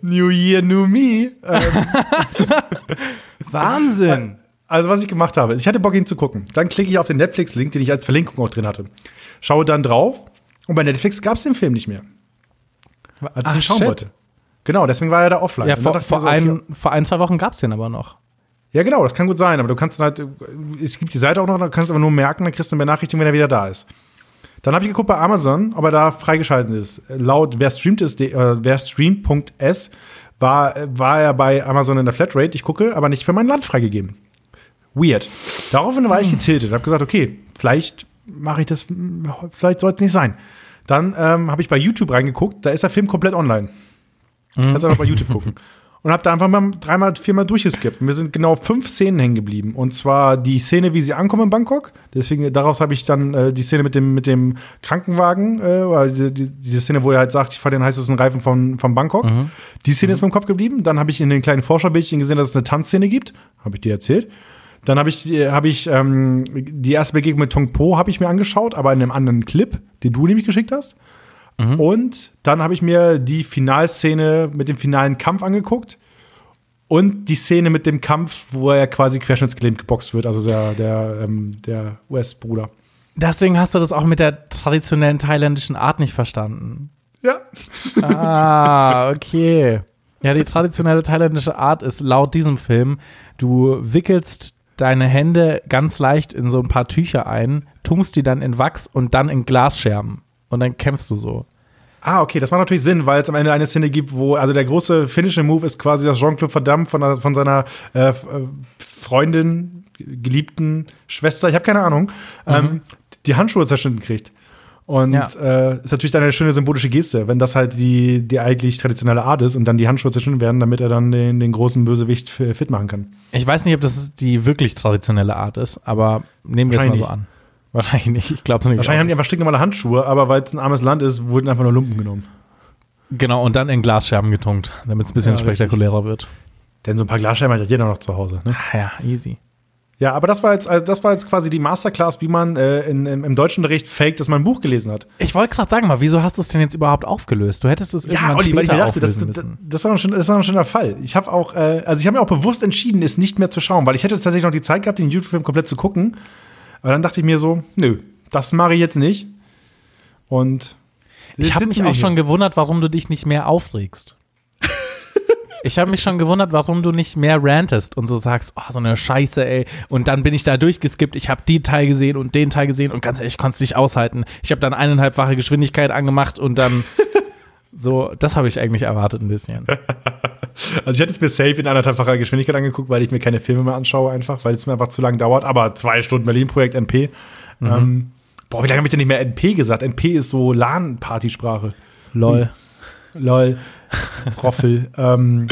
New Year, New Me. Ähm. Wahnsinn. Also, was ich gemacht habe, ich hatte Bock, ihn zu gucken. Dann klicke ich auf den Netflix-Link, den ich als Verlinkung auch drin hatte. Schaue dann drauf und bei Netflix gab es den Film nicht mehr. Als ich Ach, ihn schauen shit. wollte. Genau, deswegen war er da offline. Ja, vor, vor, so, okay. ein, vor ein, zwei Wochen gab es den aber noch. Ja, genau, das kann gut sein. Aber du kannst dann halt, es gibt die Seite auch noch, du kannst aber nur merken, dann kriegst du eine Benachrichtigung, wenn er wieder da ist. Dann habe ich geguckt bei Amazon, ob er da freigeschalten ist. Laut wer streamt ist, äh, wer streamt.s war, war er bei Amazon in der Flatrate. Ich gucke, aber nicht für mein Land freigegeben. Weird. Daraufhin war ich getiltet und habe gesagt, okay, vielleicht mache ich das, vielleicht soll es nicht sein. Dann ähm, habe ich bei YouTube reingeguckt, da ist der Film komplett online. Mhm. Kannst einfach bei YouTube gucken. Und habe da einfach mal dreimal, viermal durchgeskippt. Mir sind genau fünf Szenen hängen geblieben. Und zwar die Szene, wie sie ankommen in Bangkok. Deswegen, daraus habe ich dann äh, die Szene mit dem, mit dem Krankenwagen, äh, die, die, die Szene, wo er halt sagt, ich fahre den heißesten Reifen von, von Bangkok. Mhm. Die Szene mhm. ist mir im Kopf geblieben. Dann habe ich in den kleinen Vorschaubildchen gesehen, dass es eine Tanzszene gibt. Habe ich dir erzählt. Dann habe ich, hab ich ähm, die erste Begegnung mit Tong Po habe ich mir angeschaut, aber in einem anderen Clip, den du nämlich geschickt hast. Mhm. Und dann habe ich mir die Finalszene mit dem finalen Kampf angeguckt und die Szene mit dem Kampf, wo er quasi querschnittsgelähmt geboxt wird, also der, der, ähm, der U S-Bruder. Deswegen hast du das auch mit der traditionellen thailändischen Art nicht verstanden. Ja. Ah, okay. Ja, die traditionelle thailändische Art ist laut diesem Film, du wickelst deine Hände ganz leicht in so ein paar Tücher ein, tunkst die dann in Wachs und dann in Glasscherben. Und dann kämpfst du so. Ah, okay, das macht natürlich Sinn, weil es am Ende eine Szene gibt, wo, also der große finishing Move ist quasi, dass Jean-Claude Van Damme von, von seiner äh, Freundin, geliebten Schwester, ich habe keine Ahnung, mhm. ähm, die Handschuhe zerschnitten kriegt. Und ja. äh, ist natürlich dann eine schöne symbolische Geste, wenn das halt die, die eigentlich traditionelle Art ist und dann die Handschuhe zerschnitten werden, damit er dann den, den großen Bösewicht fit machen kann. Ich weiß nicht, ob das die wirklich traditionelle Art ist, aber nehmen wir es mal so an. Wahrscheinlich nicht, ich glaube es nicht. Wahrscheinlich auch. Haben die einfach stinknormale Handschuhe, aber weil es ein armes Land ist, wurden einfach nur Lumpen genommen. Genau, und dann in Glasscherben getunkt, damit es ein bisschen ja, spektakulärer richtig. Wird. Denn so ein paar Glasscherben hat ja jeder noch zu Hause. Ne? Ach ja, easy. Ja, aber das war jetzt, also das war jetzt quasi die Masterclass, wie man äh, in, in, im Deutschunterricht faked, dass man ein Buch gelesen hat. Ich wollte gerade sagen, mal, wieso hast du es denn jetzt überhaupt aufgelöst? Du hättest es irgendwann ja, Olli, später weil ich mir dachte, auflösen das, müssen. Das, das, war schon, das war ein schöner Fall. Ich habe auch, äh, also ich habe mir auch bewusst entschieden, es nicht mehr zu schauen, weil ich hätte tatsächlich noch die Zeit gehabt, den YouTube-Film komplett zu gucken. Aber dann dachte ich mir so, nö, das mache ich jetzt nicht. Und ich habe mich auch hier. schon gewundert, warum du dich nicht mehr aufregst. Ich habe mich schon gewundert, warum du nicht mehr rantest und so sagst, oh, so eine Scheiße, ey. Und dann bin ich da durchgeskippt, ich habe die Teil gesehen und den Teil gesehen und ganz ehrlich, ich konnte es nicht aushalten. Ich habe dann eineinhalbfache Geschwindigkeit angemacht und dann so, das habe ich eigentlich erwartet ein bisschen. Also ich hätte es mir safe in anderthalbfacher Geschwindigkeit angeguckt, weil ich mir keine Filme mehr anschaue einfach, weil es mir einfach zu lang dauert. Aber zwei Stunden Berlin-Projekt N P. Mhm. Ähm, boah, wie lange habe ich denn nicht mehr N P gesagt? N P ist so LAN-Partysprache. Lol. Hm. Lol. Roffel. ähm,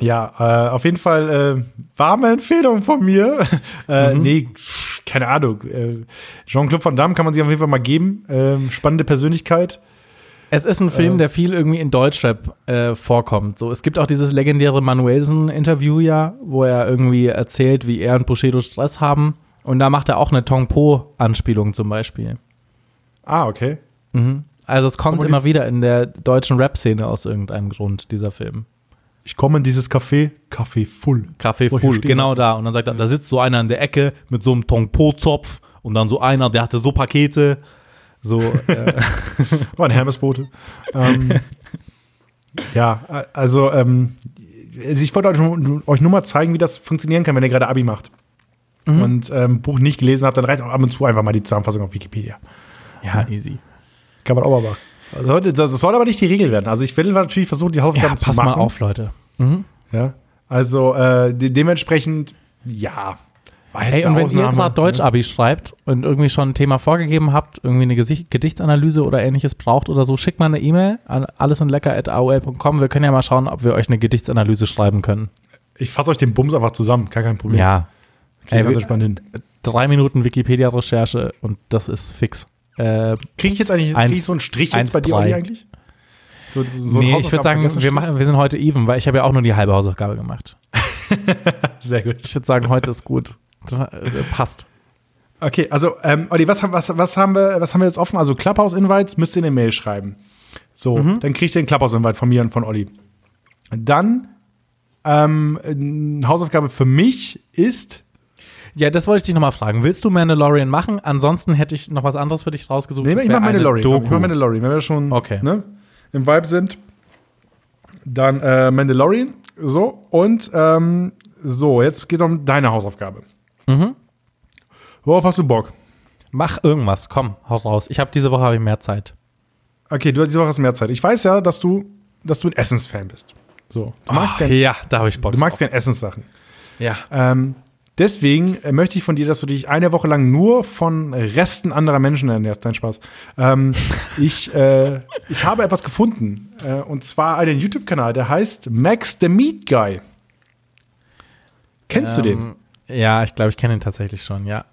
ja, äh, auf jeden Fall äh, warme Empfehlung von mir. äh, mhm. Nee, keine Ahnung. Äh, Jean-Claude Van Damme kann man sich auf jeden Fall mal geben. Ähm, spannende Persönlichkeit. Es ist ein Film, äh, der viel irgendwie in Deutschrap äh, vorkommt. So, es gibt auch dieses legendäre Manuelsen-Interview, ja, wo er irgendwie erzählt, wie er und Bushido Stress haben. Und da macht er auch eine Tong Po-Anspielung zum Beispiel. Ah, okay. Mhm. Also es kommt immer wieder in der deutschen Rap-Szene aus irgendeinem Grund, dieser Film. Ich komme in dieses Café, Café Full. Café Full, genau da. Und dann sagt er, da sitzt so einer in der Ecke mit so einem Tongpo-Zopf und dann so einer, der hatte so Pakete. So, äh. War ein Hermesbote. ähm, ja, also ähm, ich wollte euch, euch nur mal zeigen, wie das funktionieren kann, wenn ihr gerade Abi macht. Mhm. Und ähm, Buch nicht gelesen habt, dann reicht auch ab und zu einfach mal die Zusammenfassung auf Wikipedia. Ja, easy. Kann man auch mal machen. Also, das soll aber nicht die Regel werden. Also ich will natürlich versuchen, die Hausaufgaben ja, zu machen. Ja, pass mal auf, Leute. Mhm. Ja, also äh, de- dementsprechend, ja. Hey, und wenn Ausnahme, ihr gerade Deutsch-Abi ne? schreibt und irgendwie schon ein Thema vorgegeben habt, irgendwie eine Gesicht- Gedichtanalyse oder ähnliches braucht oder so, schickt mal eine E-Mail an allesundlecker at a o l punkt com. Wir können ja mal schauen, ob wir euch eine Gedichtsanalyse schreiben können. Ich fasse euch den Bums einfach zusammen, gar kein Problem. Ja. Ey, also spannend. Drei Minuten Wikipedia-Recherche und das ist fix. Äh, Kriege ich jetzt eigentlich eins, ich so einen Strich eins, jetzt bei dir, Olli, eigentlich? So, so nee, ich würde sagen, wir, machen, wir sind heute even, weil ich habe ja auch nur die halbe Hausaufgabe gemacht. Sehr gut. Ich würde sagen, heute ist gut. Das, äh, passt. Okay, also, ähm, Olli, was, was, was, haben wir, was haben wir jetzt offen? Also, Clubhouse-Invites müsst ihr in eine Mail schreiben. So, mhm. Dann kriegt ihr einen Clubhouse-Invite von mir und von Olli. Dann, ähm, Hausaufgabe für mich ist Ja, das wollte ich dich nochmal fragen. Willst du Mandalorian machen? Ansonsten hätte ich noch was anderes für dich rausgesucht. Nee, ich mach Mandalorian. Doku. Ich mach Mandalorian. Wenn wir schon okay. ne, im Vibe sind, dann äh, Mandalorian. So, und ähm, so, jetzt geht es um deine Hausaufgabe. Mhm. Worauf hast du Bock? Mach irgendwas. Komm, hau raus. Ich habe diese Woche hab ich mehr Zeit. Okay, du diese Woche hast mehr Zeit. Ich weiß ja, dass du, dass du ein Essensfan bist. So. Du magst oh, gern, ja, da habe ich Bock. Du magst gerne Essenssachen. Ja. Ähm, Deswegen möchte ich von dir, dass du dich eine Woche lang nur von Resten anderer Menschen ernährst. Nein, Spaß. Ähm, ich, äh, ich habe etwas gefunden. Äh, und zwar einen YouTube-Kanal, der heißt Max the Meat Guy. Kennst ähm, du den? Ja, ich glaube, ich kenne ihn tatsächlich schon, ja.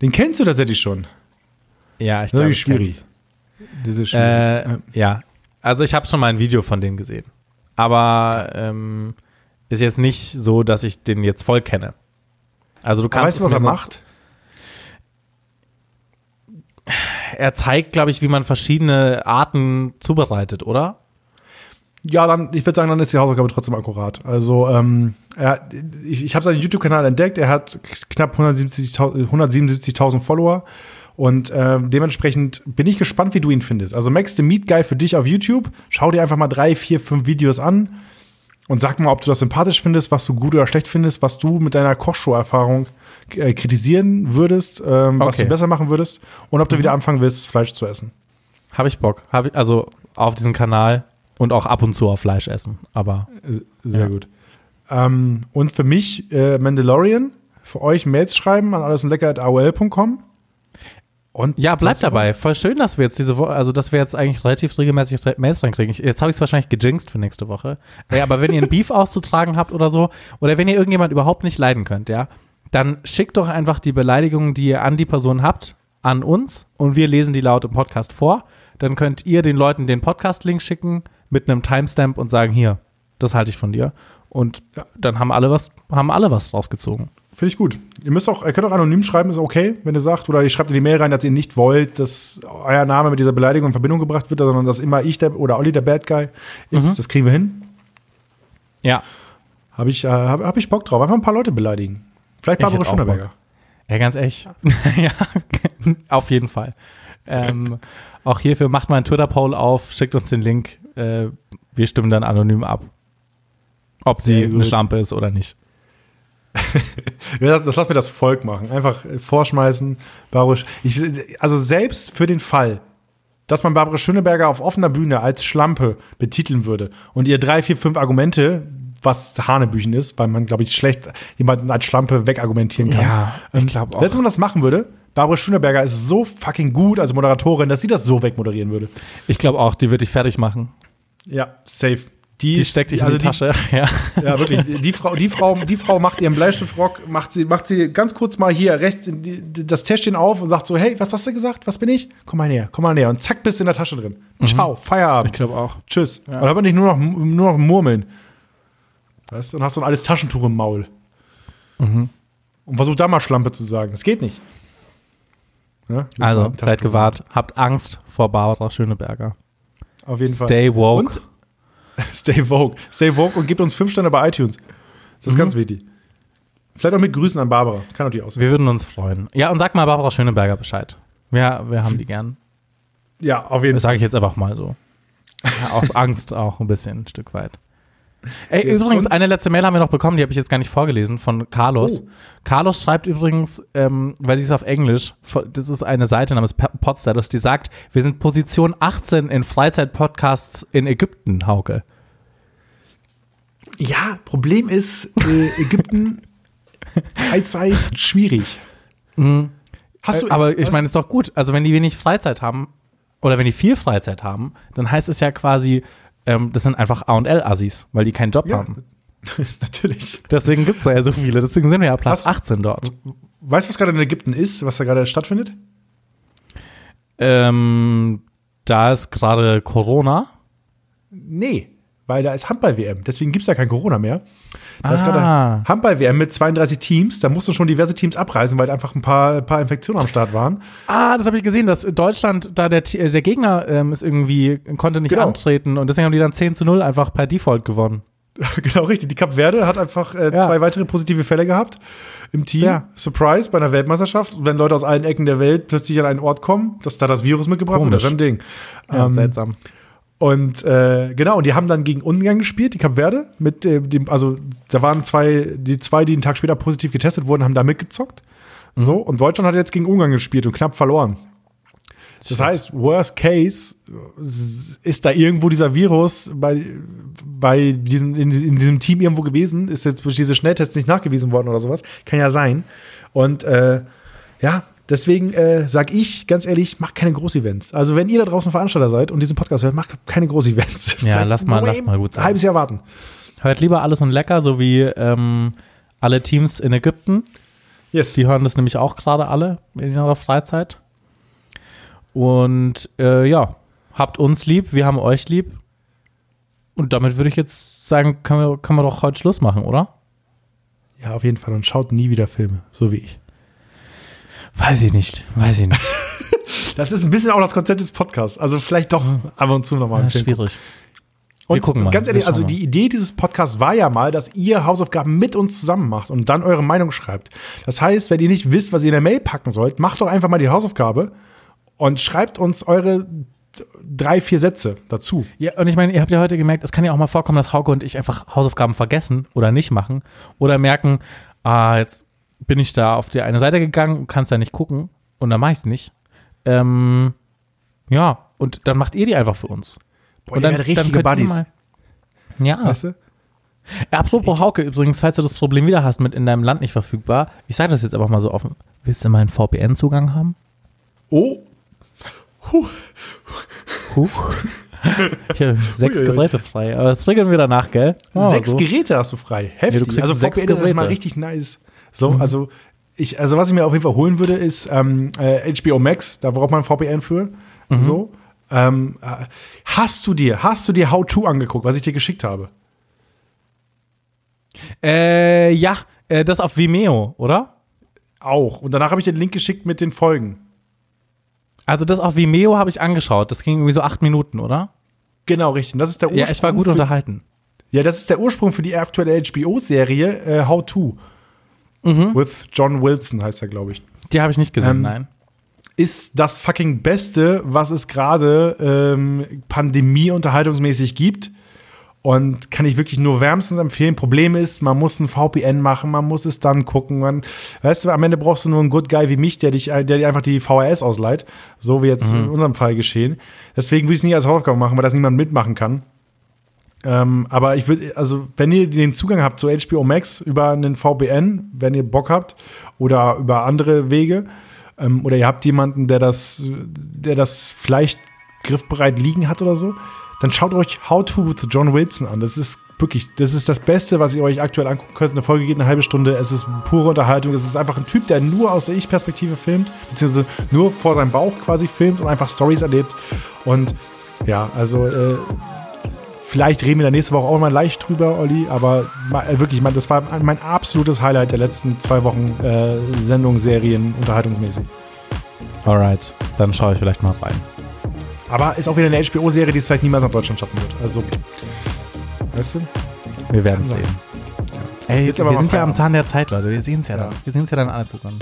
Den kennst du tatsächlich schon? Ja, ich glaube, ich schwierig. Das ist schwierig. Äh, ja. ja, also ich habe schon mal ein Video von dem gesehen. Aber ähm, ist jetzt nicht so, dass ich den jetzt voll kenne. Also du kannst weißt du, was er macht? Er zeigt, glaube ich, wie man verschiedene Arten zubereitet, oder? Ja, dann, ich würde sagen, dann ist die Hausaufgabe trotzdem akkurat. Also, ähm, er, ich, ich habe seinen YouTube-Kanal entdeckt. Er hat knapp hundertsiebenundsiebzigtausend Follower. Und äh, dementsprechend bin ich gespannt, wie du ihn findest. Also, Max the Meat Guy für dich auf YouTube. Schau dir einfach mal drei, vier, fünf Videos an. Und sag mal, ob du das sympathisch findest, was du gut oder schlecht findest, was du mit deiner Kochshow-Erfahrung äh, kritisieren würdest, ähm, okay. was du besser machen würdest und ob du mhm. wieder anfangen willst, Fleisch zu essen. Habe ich Bock. Hab ich, also auf diesen Kanal und auch ab und zu auf Fleisch essen. Aber sehr ja. gut. Ähm, und für mich äh, Mandalorian, für euch Mails schreiben an allesundlecker at a o l punkt com. Und ja, bleib dabei. Voll schön, dass wir jetzt diese Woche, also dass wir jetzt eigentlich relativ regelmäßig re- Mails reinkriegen. Ich, jetzt habe ich es wahrscheinlich gejinxt für nächste Woche. Ja, aber wenn ihr einen Beef auszutragen habt oder so, oder wenn ihr irgendjemand überhaupt nicht leiden könnt, ja, dann schickt doch einfach die Beleidigungen, die ihr an die Person habt, an uns und wir lesen die laut im Podcast vor. dann könnt ihr den Leuten den Podcast-Link schicken mit einem Timestamp und sagen, hier, das halte ich von dir. Und ja. dann haben alle was, haben alle was draus gezogen. Finde ich gut. Ihr müsst auch, ihr könnt auch anonym schreiben, ist okay, wenn ihr sagt, oder ihr schreibt in die Mail rein, dass ihr nicht wollt, dass euer Name mit dieser Beleidigung in Verbindung gebracht wird, sondern dass immer ich der, oder Olli der Bad Guy ist. Mhm. Das kriegen wir hin. Ja. Habe ich, äh, hab, hab ich Bock drauf. Einfach ein paar Leute beleidigen. Vielleicht Barbara Schöneberger. Ja, ganz echt. Ja, auf jeden Fall. Ähm, auch hierfür macht mal einen Twitter-Poll auf, schickt uns den Link. Äh, wir stimmen dann anonym ab, ob sie eine Schlampe ist oder nicht. das, das lassen wir das Volk machen. Einfach vorschmeißen, Barbara. Ich, also selbst für den Fall, dass man Barbara Schöneberger auf offener Bühne als Schlampe betiteln würde und ihr drei, vier, fünf Argumente, was Hanebüchen ist, weil man, glaube ich, schlecht jemanden als Schlampe wegargumentieren kann. Ja, ich glaube auch. Selbst wenn man das machen würde, Barbara Schöneberger ist so fucking gut als Moderatorin, dass sie das so wegmoderieren würde. Ich glaube auch, die würde dich fertig machen. Ja, safe. Die, die steckt sich in also die Tasche. Die, ja. ja, wirklich. Die Frau, die, Frau, die Frau macht ihren Bleistiftrock, macht sie, macht sie ganz kurz mal hier rechts in die, das Täschchen auf und sagt so, hey, was hast du gesagt? Was bin ich? Komm mal näher, komm mal näher. Und zack, bist du in der Tasche drin. Mhm. Ciao, Feierabend. Ich glaube auch. Tschüss. Ja. Und aber nicht nur noch, nur noch murmeln. Weißt du? Und hast so ein altes Taschentuch im Maul. Mhm. Und versuch da mal Schlampe zu sagen. Das geht nicht. Ja, also, seid gewahrt. Habt Angst vor Barbara Schöneberger. Auf jeden Fall. Stay woke. Und Stay woke. Stay woke und gebt uns fünf Sterne bei iTunes. Das ist mhm. ganz wichtig. Vielleicht auch mit Grüßen an Barbara. Kann auch die aussehen. Wir würden uns freuen. Ja, und sag mal Barbara Schöneberger Bescheid. Ja, wir haben die gern. Ja, auf jeden Fall. Das sage ich jetzt einfach mal so. Ja, aus Angst auch ein bisschen, ein Stück weit. Ey, yes, übrigens, eine letzte Mail haben wir noch bekommen, die habe ich jetzt gar nicht vorgelesen, von Carlos. Oh. Carlos schreibt übrigens, ähm, weil die ist auf Englisch, das ist eine Seite namens Podstatus, die sagt, wir sind Position achtzehn in Freizeitpodcasts in Ägypten, Hauke. Ja, Problem ist, äh, Ägypten, Freizeit, schwierig. Mhm. Hast du, aber ich meine, ist doch gut. Also wenn die wenig Freizeit haben, oder wenn die viel Freizeit haben, dann heißt es ja quasi, Ähm, das sind einfach A und L-Assis, weil die keinen Job ja, haben. Natürlich. Deswegen gibt es da ja so viele. Deswegen sind wir ja Platz achtzehn dort. Weißt du, was gerade in Ägypten ist? Was da gerade stattfindet? Ähm, da ist gerade Corona. Nee, weil da ist Handball-W M. Deswegen gibt es ja kein Corona mehr. Da ah. ist gerade Handball-W M mit zweiunddreißig Teams. Da mussten schon diverse Teams abreisen, weil einfach ein paar, ein paar Infektionen am Start waren. Ah, das habe ich gesehen, dass Deutschland, da der, der Gegner ähm, ist irgendwie, konnte nicht genau. antreten. Und deswegen haben die dann zehn zu null einfach per Default gewonnen. Genau, richtig. Die Kap Verde hat einfach äh, ja. zwei weitere positive Fälle gehabt im Team. Ja. Surprise bei einer Weltmeisterschaft. Und wenn Leute aus allen Ecken der Welt plötzlich an einen Ort kommen, dass da das Virus mitgebracht wird, das ist ein Ding. Ja, ähm, seltsam. Und äh, genau, und die haben dann gegen Ungarn gespielt, die Kap Verde, mit äh, dem, also da waren zwei, die zwei, die einen Tag später positiv getestet wurden, haben da mitgezockt. Mhm. So, und Deutschland hat jetzt gegen Ungarn gespielt und knapp verloren. Das heißt, worst case ist da irgendwo dieser Virus bei, bei diesem, in, in diesem Team irgendwo gewesen, ist jetzt durch diese Schnelltests nicht nachgewiesen worden oder sowas. Kann ja sein. Und äh, ja, deswegen äh, sage ich ganz ehrlich, macht keine Groß-Events. Also wenn ihr da draußen Veranstalter seid und diesen Podcast hört, macht keine Groß-Events. Ja, lasst mal, lass mal gut sein. Ein halbes Jahr warten. Hört lieber Alles und Lecker, so wie ähm, alle Teams in Ägypten. Yes. Die hören das nämlich auch gerade alle in ihrer Freizeit. Und äh, ja, habt uns lieb, wir haben euch lieb. Und damit würde ich jetzt sagen, können wir, können wir doch heute Schluss machen, oder? Ja, auf jeden Fall. Und schaut nie wieder Filme, so wie ich. Weiß ich nicht, weiß ich nicht. Das ist ein bisschen auch das Konzept des Podcasts. Also vielleicht doch ab und zu nochmal ein Film. Schwierig. Und wir gucken mal. Ganz ehrlich, also die Idee dieses Podcasts war ja mal, dass ihr Hausaufgaben mit uns zusammen macht und dann eure Meinung schreibt. Das heißt, wenn ihr nicht wisst, was ihr in der Mail packen sollt, macht doch einfach mal die Hausaufgabe und schreibt uns eure drei, vier Sätze dazu. Ja, und ich meine, ihr habt ja heute gemerkt, es kann ja auch mal vorkommen, dass Hauke und ich einfach Hausaufgaben vergessen oder nicht machen oder merken, ah, jetzt bin ich da auf die eine Seite gegangen und kannst da nicht gucken. Und dann mach ich's nicht. Ähm, ja, und dann macht ihr die einfach für uns. Boah, und dann, ihr werdet richtige Buddies. Ja. Weißt du? Apropos Hauke übrigens, falls du das Problem wieder hast mit in deinem Land nicht verfügbar, ich sage das jetzt einfach mal so offen, willst du mal einen V P N-Zugang haben? Oh. Huh. Huh. Ich habe sechs Uiuiui. Geräte frei, aber das regeln wir danach, gell? Oh, sechs so. Geräte hast du frei, heftig. Ja, du also sechs V P N Geräte. Ist mal richtig nice. So, also, ich, also was ich mir auf jeden Fall holen würde, ist ähm, H B O Max, da braucht man ein V P N für. Mhm. So. Ähm, hast du dir, hast du dir How To angeguckt, was ich dir geschickt habe? Äh, ja, das auf Vimeo, oder? Auch. Und danach habe ich den Link geschickt mit den Folgen. Also das auf Vimeo habe ich angeschaut. Das ging irgendwie so acht Minuten, oder? Genau, richtig. Das ist der Ursprung. Ja, ich war gut unterhalten. Ja, das ist der Ursprung für die aktuelle H B O-Serie äh, How To. Mhm. With John Wilson heißt er, glaube ich. Die habe ich nicht gesehen, ähm, nein. Ist das fucking Beste, was es gerade ähm, pandemie-unterhaltungsmäßig gibt. Und kann ich wirklich nur wärmstens empfehlen. Problem ist, man muss ein V P N machen, man muss es dann gucken. Man, weißt du, am Ende brauchst du nur einen Good Guy wie mich, der dich, der dir einfach die V H S ausleiht. So wie jetzt mhm. in unserem Fall geschehen. Deswegen würde ich es nicht als Hausaufgabe machen, weil das niemand mitmachen kann. Ähm, aber ich würde, also wenn ihr den Zugang habt zu H B O Max über einen V P N, wenn ihr Bock habt, oder über andere Wege, ähm, oder ihr habt jemanden, der das, der das vielleicht griffbereit liegen hat oder so, dann schaut euch How To with John Wilson an. Das ist wirklich, das ist das Beste, was ihr euch aktuell angucken könnt. Eine Folge geht eine halbe Stunde, es ist pure Unterhaltung. Es ist einfach ein Typ, der nur aus der Ich-Perspektive filmt, beziehungsweise nur vor seinem Bauch quasi filmt und einfach Storys erlebt. Und ja, also äh, vielleicht reden wir da nächste Woche auch mal leicht drüber, Olli, aber äh, wirklich, mein, das war mein absolutes Highlight der letzten zwei Wochen äh, Sendung, Serien, unterhaltungsmäßig. Alright, dann schaue ich vielleicht mal rein. Aber ist auch wieder eine H B O-Serie, die es vielleicht niemals nach Deutschland schaffen wird. Also, weißt du? Wir werden es sehen. Ja. Ey, jetzt wir sind ja am Zahn der Zeit, Leute. Wir sehen es ja, ja dann. Wir sehen es ja dann alle zusammen.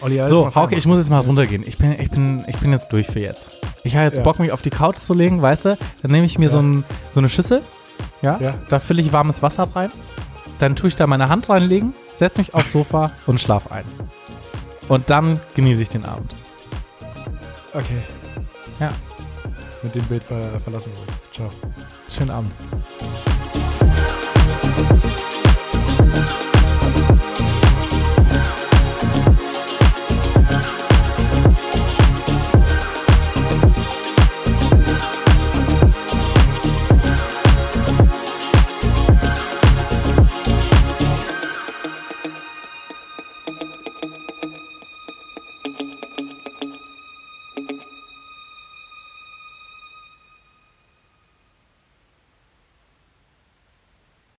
Olli, also so, Hauke, ich muss jetzt mal runtergehen. Ich bin, ich bin, ich bin jetzt durch für jetzt. Ich habe jetzt ja. Bock, mich auf die Couch zu legen, weißt du? Dann nehme ich mir ja. so, ein, so eine Schüssel, ja? ja? Da fülle ich warmes Wasser rein. Dann tue ich da meine Hand reinlegen, setze mich aufs Sofa und schlafe ein. Und dann genieße ich den Abend. Okay. Ja. Mit dem Bild ver- verlassen wir uns. Ciao. Schönen Abend.